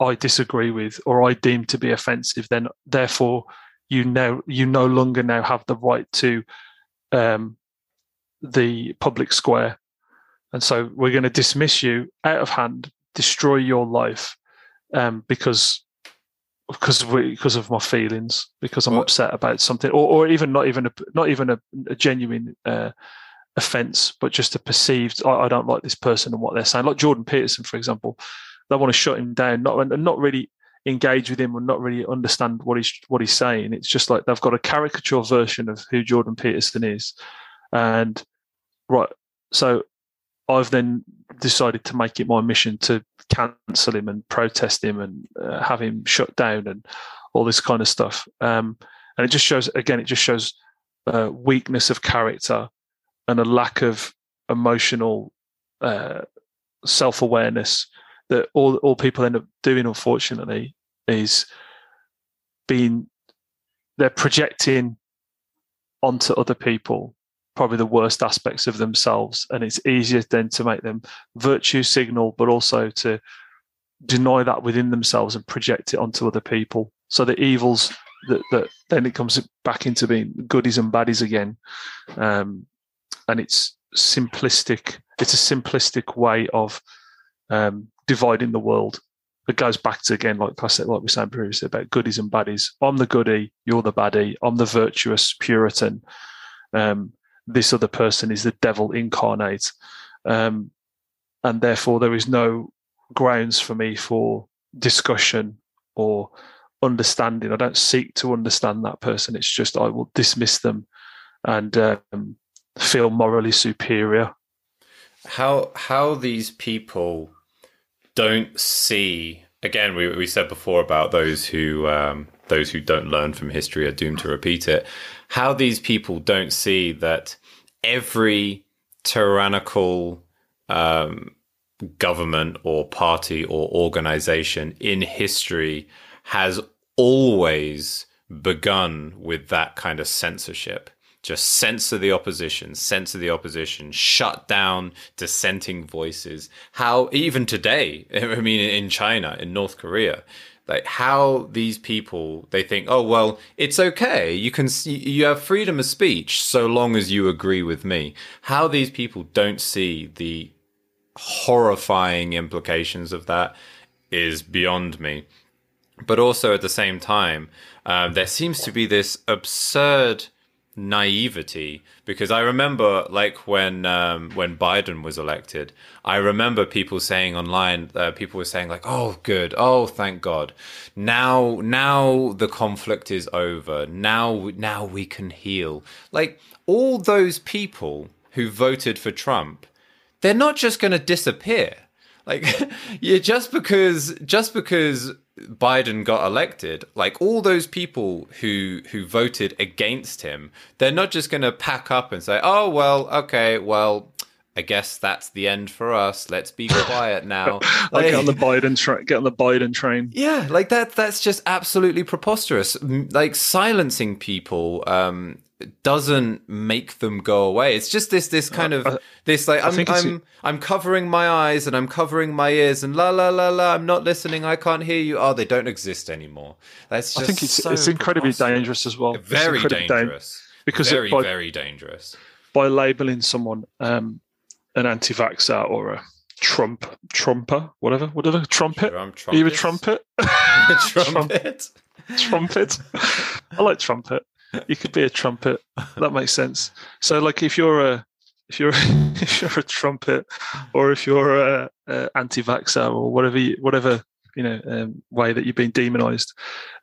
I disagree with or I deem to be offensive, then therefore you no longer now have the right to the public square. And so we're going to dismiss you out of hand, destroy your life because of my feelings, because I'm upset about something, or even not even a genuine offense, but just a perceived, I don't like this person and what they're saying. Like Jordan Peterson, for example, they want to shut him down, not really engage with him, and not really understand what he's saying. It's just like they've got a caricature version of who Jordan Peterson is, and right. So I've then decided to make it my mission to cancel him and protest him and have him shut down and all this kind of stuff. And it just shows, again, weakness of character and a lack of emotional self-awareness that all people end up doing, unfortunately, is they're projecting onto other people probably the worst aspects of themselves, and it's easier then to make them virtue signal, but also to deny that within themselves and project it onto other people. So the evils that then it comes back into being goodies and baddies again, and it's simplistic. It's a simplistic way of dividing the world. It goes back to, again, like we said previously, about goodies and baddies. I'm the goodie, you're the baddie. I'm the virtuous Puritan. This other person is the devil incarnate, and therefore there is no grounds for me for discussion or understanding. I don't seek to understand that person. It's just I will dismiss them and feel morally superior. How these people don't see, again, we said before about those who don't learn from history are doomed to repeat it. How these people don't see that every tyrannical government or party or organization in history has always begun with that kind of censorship. Just censor the opposition, shut down dissenting voices. How, even today, I mean, in China, in North Korea, like how these people, they think, oh, well, it's okay. You have freedom of speech so long as you agree with me. How these people don't see the horrifying implications of that is beyond me. But also at the same time, there seems to be this absurd naivety, because I remember, like, when Biden was elected, I remember people saying online, people were saying like, "Oh, good, oh, thank God, now the conflict is over. Now we can heal." Like, all those people who voted for Trump, they're not just going to disappear. Like, yeah, just because Biden got elected, like all those people who voted against him, they're not just going to pack up and say, "Oh, well, okay, well, I guess that's the end for us. Let's be quiet now." Like, get on the Biden train. Yeah, like that's just absolutely preposterous. Like, silencing people doesn't make them go away. It's just this kind of this, like, I'm covering my eyes and I'm covering my ears and la la la la, I'm not listening, I can't hear you. Oh, they don't exist anymore. That's just, I think it's incredibly dangerous as well. Very dangerous. Because very dangerous. By labeling someone an anti-vaxxer or a trumper, whatever, trumpet. Are you a trumpet? Trumpet. I like trumpet. You could be a trumpet. That makes sense. So, like, if you're a trumpet, or if you're a anti-vaxxer, or whatever way that you've been demonized,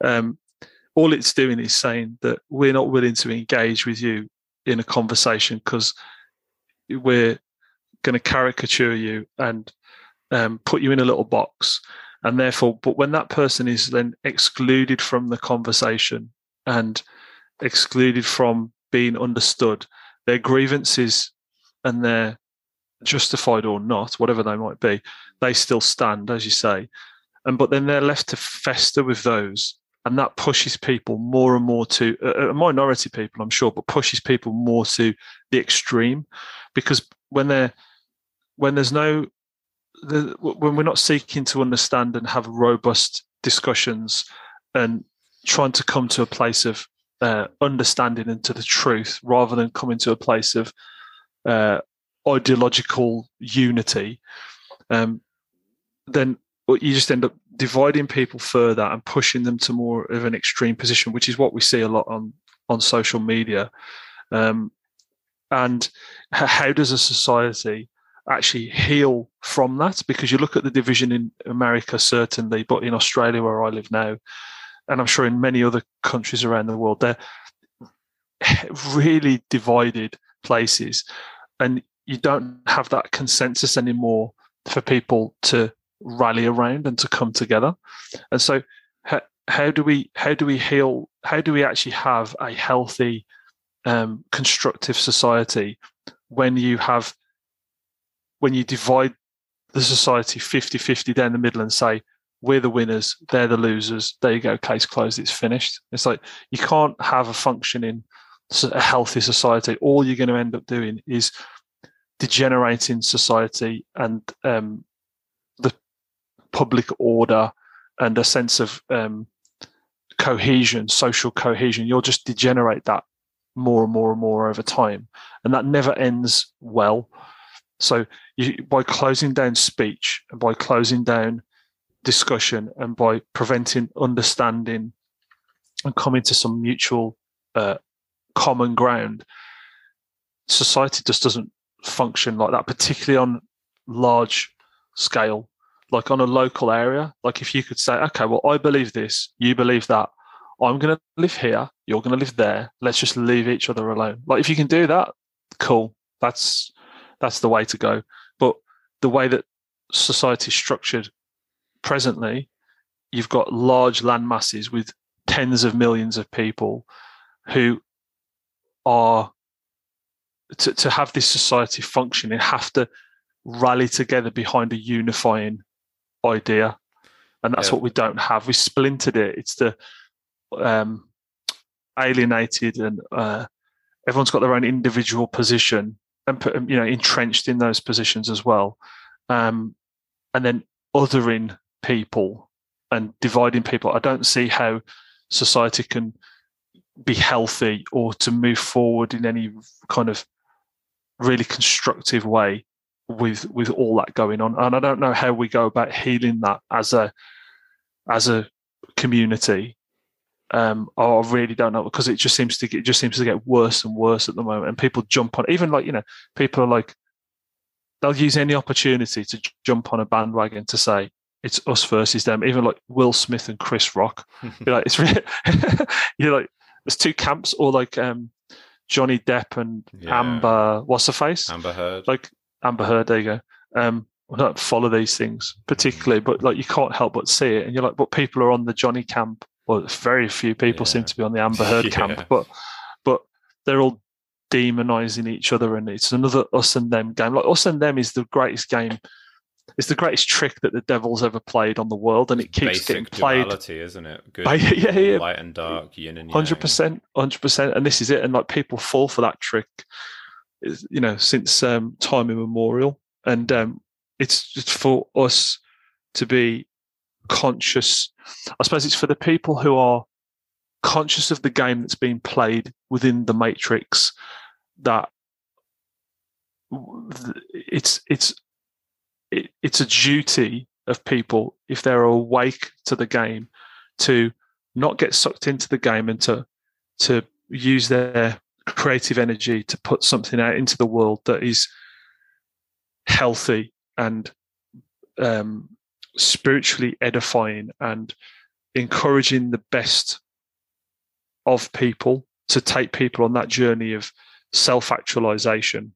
all it's doing is saying that we're not willing to engage with you in a conversation because we're going to caricature you and put you in a little box, and therefore, but when that person is then excluded from the conversation and excluded from being understood, their grievances, and their justified or not, whatever they might be, they still stand, as you say, but then they're left to fester with those And that pushes people more and more to minority people, I'm sure, but pushes people more to the extreme, because when we're not seeking to understand and have robust discussions and trying to come to a place of understanding and to the truth, rather than coming to a place of ideological unity, then you just end up dividing people further and pushing them to more of an extreme position, which is what we see a lot on social media. And how does a society actually heal from that? Because you look at the division in America, certainly, but in Australia, where I live now, and I'm sure in many other countries around the world, they're really divided places, and you don't have that consensus anymore for people to rally around and to come together. And so how do we heal? How do we actually have a healthy, constructive society when you divide the society 50-50 down the middle and say, we're the winners, they're the losers, there you go, case closed, it's finished? It's like, you can't have a functioning, a healthy society. All you're going to end up doing is degenerating society and the public order and a sense of cohesion, social cohesion. You'll just degenerate that more and more and more over time, and that never ends well. So by closing down speech, and by closing down discussion, and by preventing understanding and coming to some mutual common ground, society just doesn't function like that, particularly on large scale, like on a local area. Like if you could say, okay, well, I believe this, you believe that, I'm going to live here, you're going to live there, let's just leave each other alone. Like if you can do that, cool, that's the way to go. But the way that society is structured presently, you've got large land masses with tens of millions of people who are, to have this society function, they have to rally together behind a unifying idea, and that's what we don't have. We splintered it. It's the alienated, and everyone's got their own individual position, and entrenched in those positions as well, and then othering people and dividing people. I don't see how society can be healthy or to move forward in any kind of really constructive way with all that going on. And I don't know how we go about healing that as a community. I really don't know, because it just seems to get worse and worse at the moment. And people jump on, even like, people are like, they'll use any opportunity to jump on a bandwagon to say, it's us versus them. Even like Will Smith and Chris Rock, you're like, it's really, you're like, there's two camps. Or like Johnny Depp and Amber, what's her face? Amber Heard. There you go. I don't follow these things particularly, but like, you can't help but see it, and you're like, but people are on the Johnny camp. Well, very few people seem to be on the Amber Heard camp, but they're all demonizing each other, and it's another us and them game. Like, us and them is the greatest game. It's the greatest trick that the devil's ever played on the world, and it keeps basic getting played. Duality, isn't it? Good, light and dark, yin and yang. 100%, and this is it. And like, people fall for that trick, since time immemorial. And it's just for us to be conscious. I suppose it's for the people who are conscious of the game that's being played within the matrix, that it's a duty of people, if they're awake to the game, to not get sucked into the game, and to use their creative energy to put something out into the world that is healthy and spiritually edifying, and encouraging the best of people, to take people on that journey of self-actualization,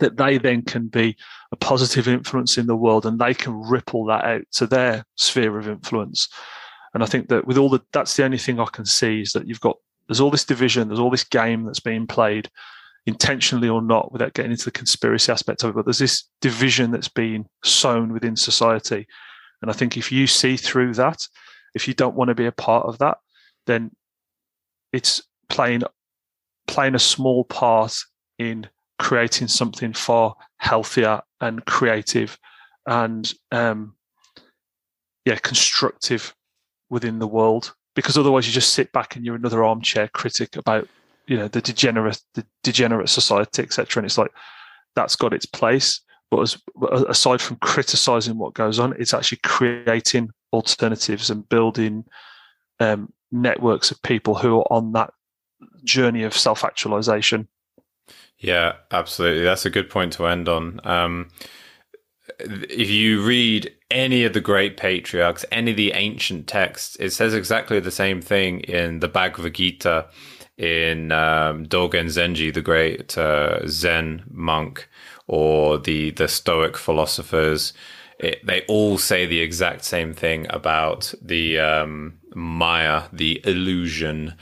that they then can be a positive influence in the world, and they can ripple that out to their sphere of influence. And I think that that's the only thing I can see, is that there's all this division, there's all this game that's being played, intentionally or not, without getting into the conspiracy aspect of it, but there's this division that's being sown within society. And I think if you see through that, if you don't want to be a part of that, then it's playing a small part in creating something far healthier and creative and constructive within the world, because otherwise you just sit back and you're another armchair critic about the degenerate society, etc. And it's like, that's got its place, but aside from criticizing what goes on, it's actually creating alternatives and building networks of people who are on that journey of self-actualization. Yeah, absolutely. That's a good point to end on. If you read any of the great patriarchs, any of the ancient texts, it says exactly the same thing in the Bhagavad Gita, in Dogen Zenji, the great Zen monk, or the Stoic philosophers. They all say the exact same thing about the Maya, the illusion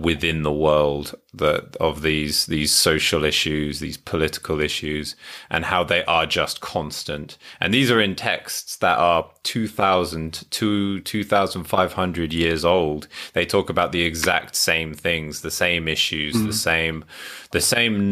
within the world, that of these social issues, these political issues, and how they are just constant. And these are in texts that are 2,000 to 2,500 years old. They talk about the exact same things, the same issues, the same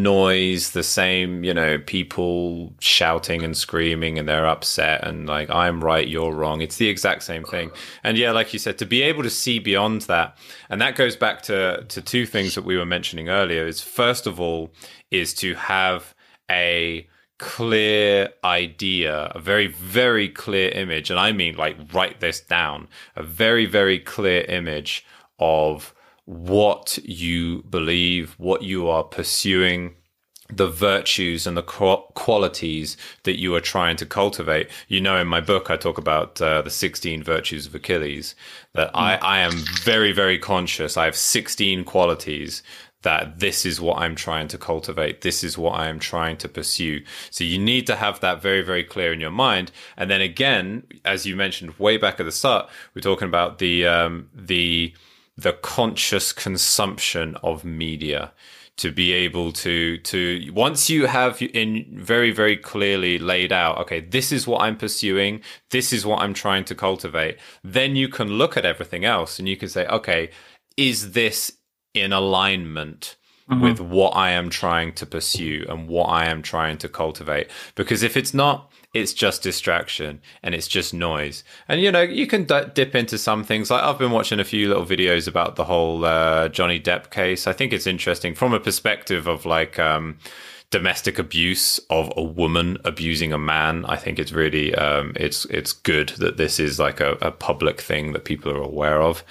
noise, the same, people shouting and screaming, and they're upset and like, I'm right, you're wrong. It's the exact same thing. And yeah, like you said, to be able to see beyond that, and that goes back to two things that we were mentioning earlier, is first of all is to have a clear idea, a very, very clear image, and I mean like write this down, a very, very clear image of what you believe, what you are pursuing, the virtues and the qualities that you are trying to cultivate. In my book, I talk about the 16 virtues of Achilles, that I am very, very conscious. I have 16 qualities that this is what I'm trying to cultivate. This is what I am trying to pursue. So you need to have that very, very clear in your mind. And then again, as you mentioned way back at the start, we're talking about the conscious consumption of media. To be able to once you have in very, very clearly laid out, okay, this is what I'm pursuing, this is what I'm trying to cultivate, then you can look at everything else and you can say, okay, is this in alignment with what I am trying to pursue and what I am trying to cultivate? Because if it's not, it's just distraction and it's just noise. And, you can dip into some things. Like I've been watching a few little videos about the whole Johnny Depp case. I think it's interesting from a perspective of like domestic abuse of a woman abusing a man. I think it's really, it's good that this is like a public thing that people are aware of.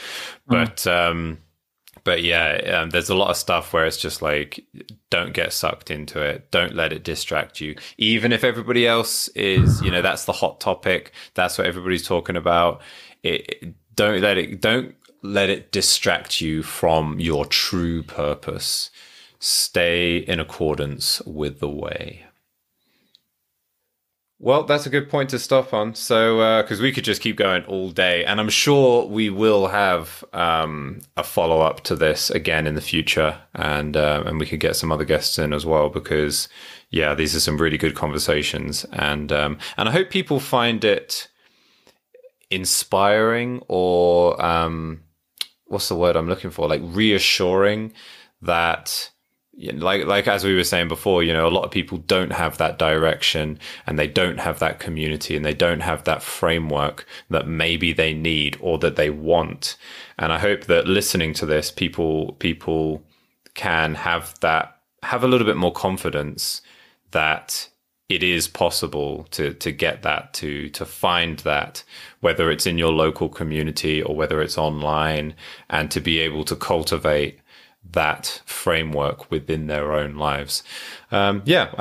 But there's a lot of stuff where it's just like, don't get sucked into it. Don't let it distract you. Even if everybody else is, that's the hot topic. That's what everybody's talking about. Don't let it distract you from your true purpose. Stay in accordance with the way. Well, that's a good point to stop on. So, because we could just keep going all day, and I'm sure we will have a follow up to this again in the future, and we could get some other guests in as well. Because, yeah, these are some really good conversations, and I hope people find it inspiring, or what's the word I'm looking for? Like reassuring that. Like as we were saying before, a lot of people don't have that direction, and they don't have that community, and they don't have that framework that maybe they need or that they want. And I hope that listening to this, people can have a little bit more confidence that it is possible to get that, to find that, whether it's in your local community or whether it's online, and to be able to cultivate that framework within their own lives. I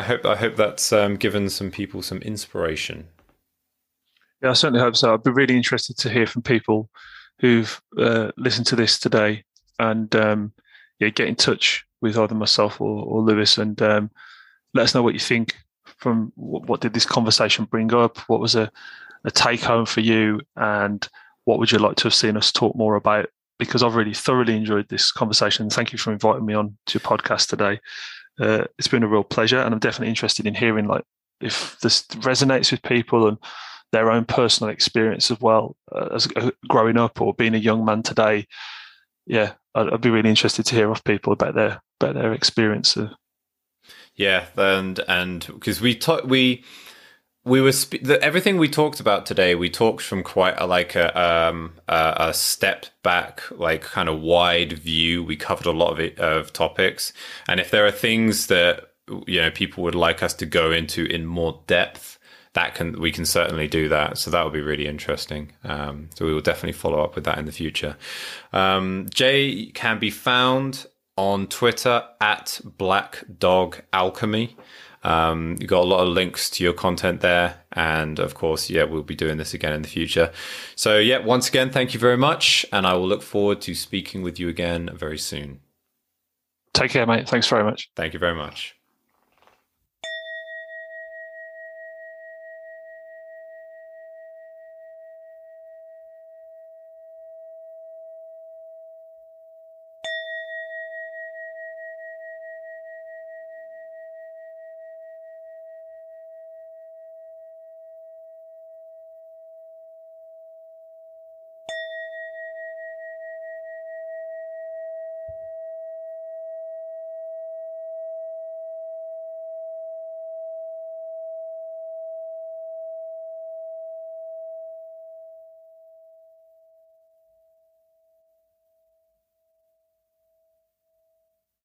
hope that's given some people some inspiration. Yeah, I certainly hope so. I'd be really interested to hear from people who've listened to this today, and get in touch with either myself or Lewis, and let us know what you think. From what did this conversation bring up? What was a take home for you, and what would you like to have seen us talk more about? Because I've really thoroughly enjoyed this conversation. Thank you for inviting me on to your podcast today. It's been a real pleasure, and I'm definitely interested in hearing, like, if this resonates with people and their own personal experience as well as growing up or being a young man today. Yeah, I'd be really interested to hear off people about their experience. Yeah, and because everything we talked about today, we talked from quite a step back, like kind of wide view. We covered a lot of topics, and if there are things that people would like us to go into in more depth, we can certainly do that. So that would be really interesting. So we will definitely follow up with that in the future. Jay can be found on Twitter at Black Dog Alchemy. You got a lot of links to your content there, and of course, we'll be doing this again in the future. So once again, thank you very much, and I will look forward to speaking with you again very soon. Take care, mate. Thanks very much. Thank you very much.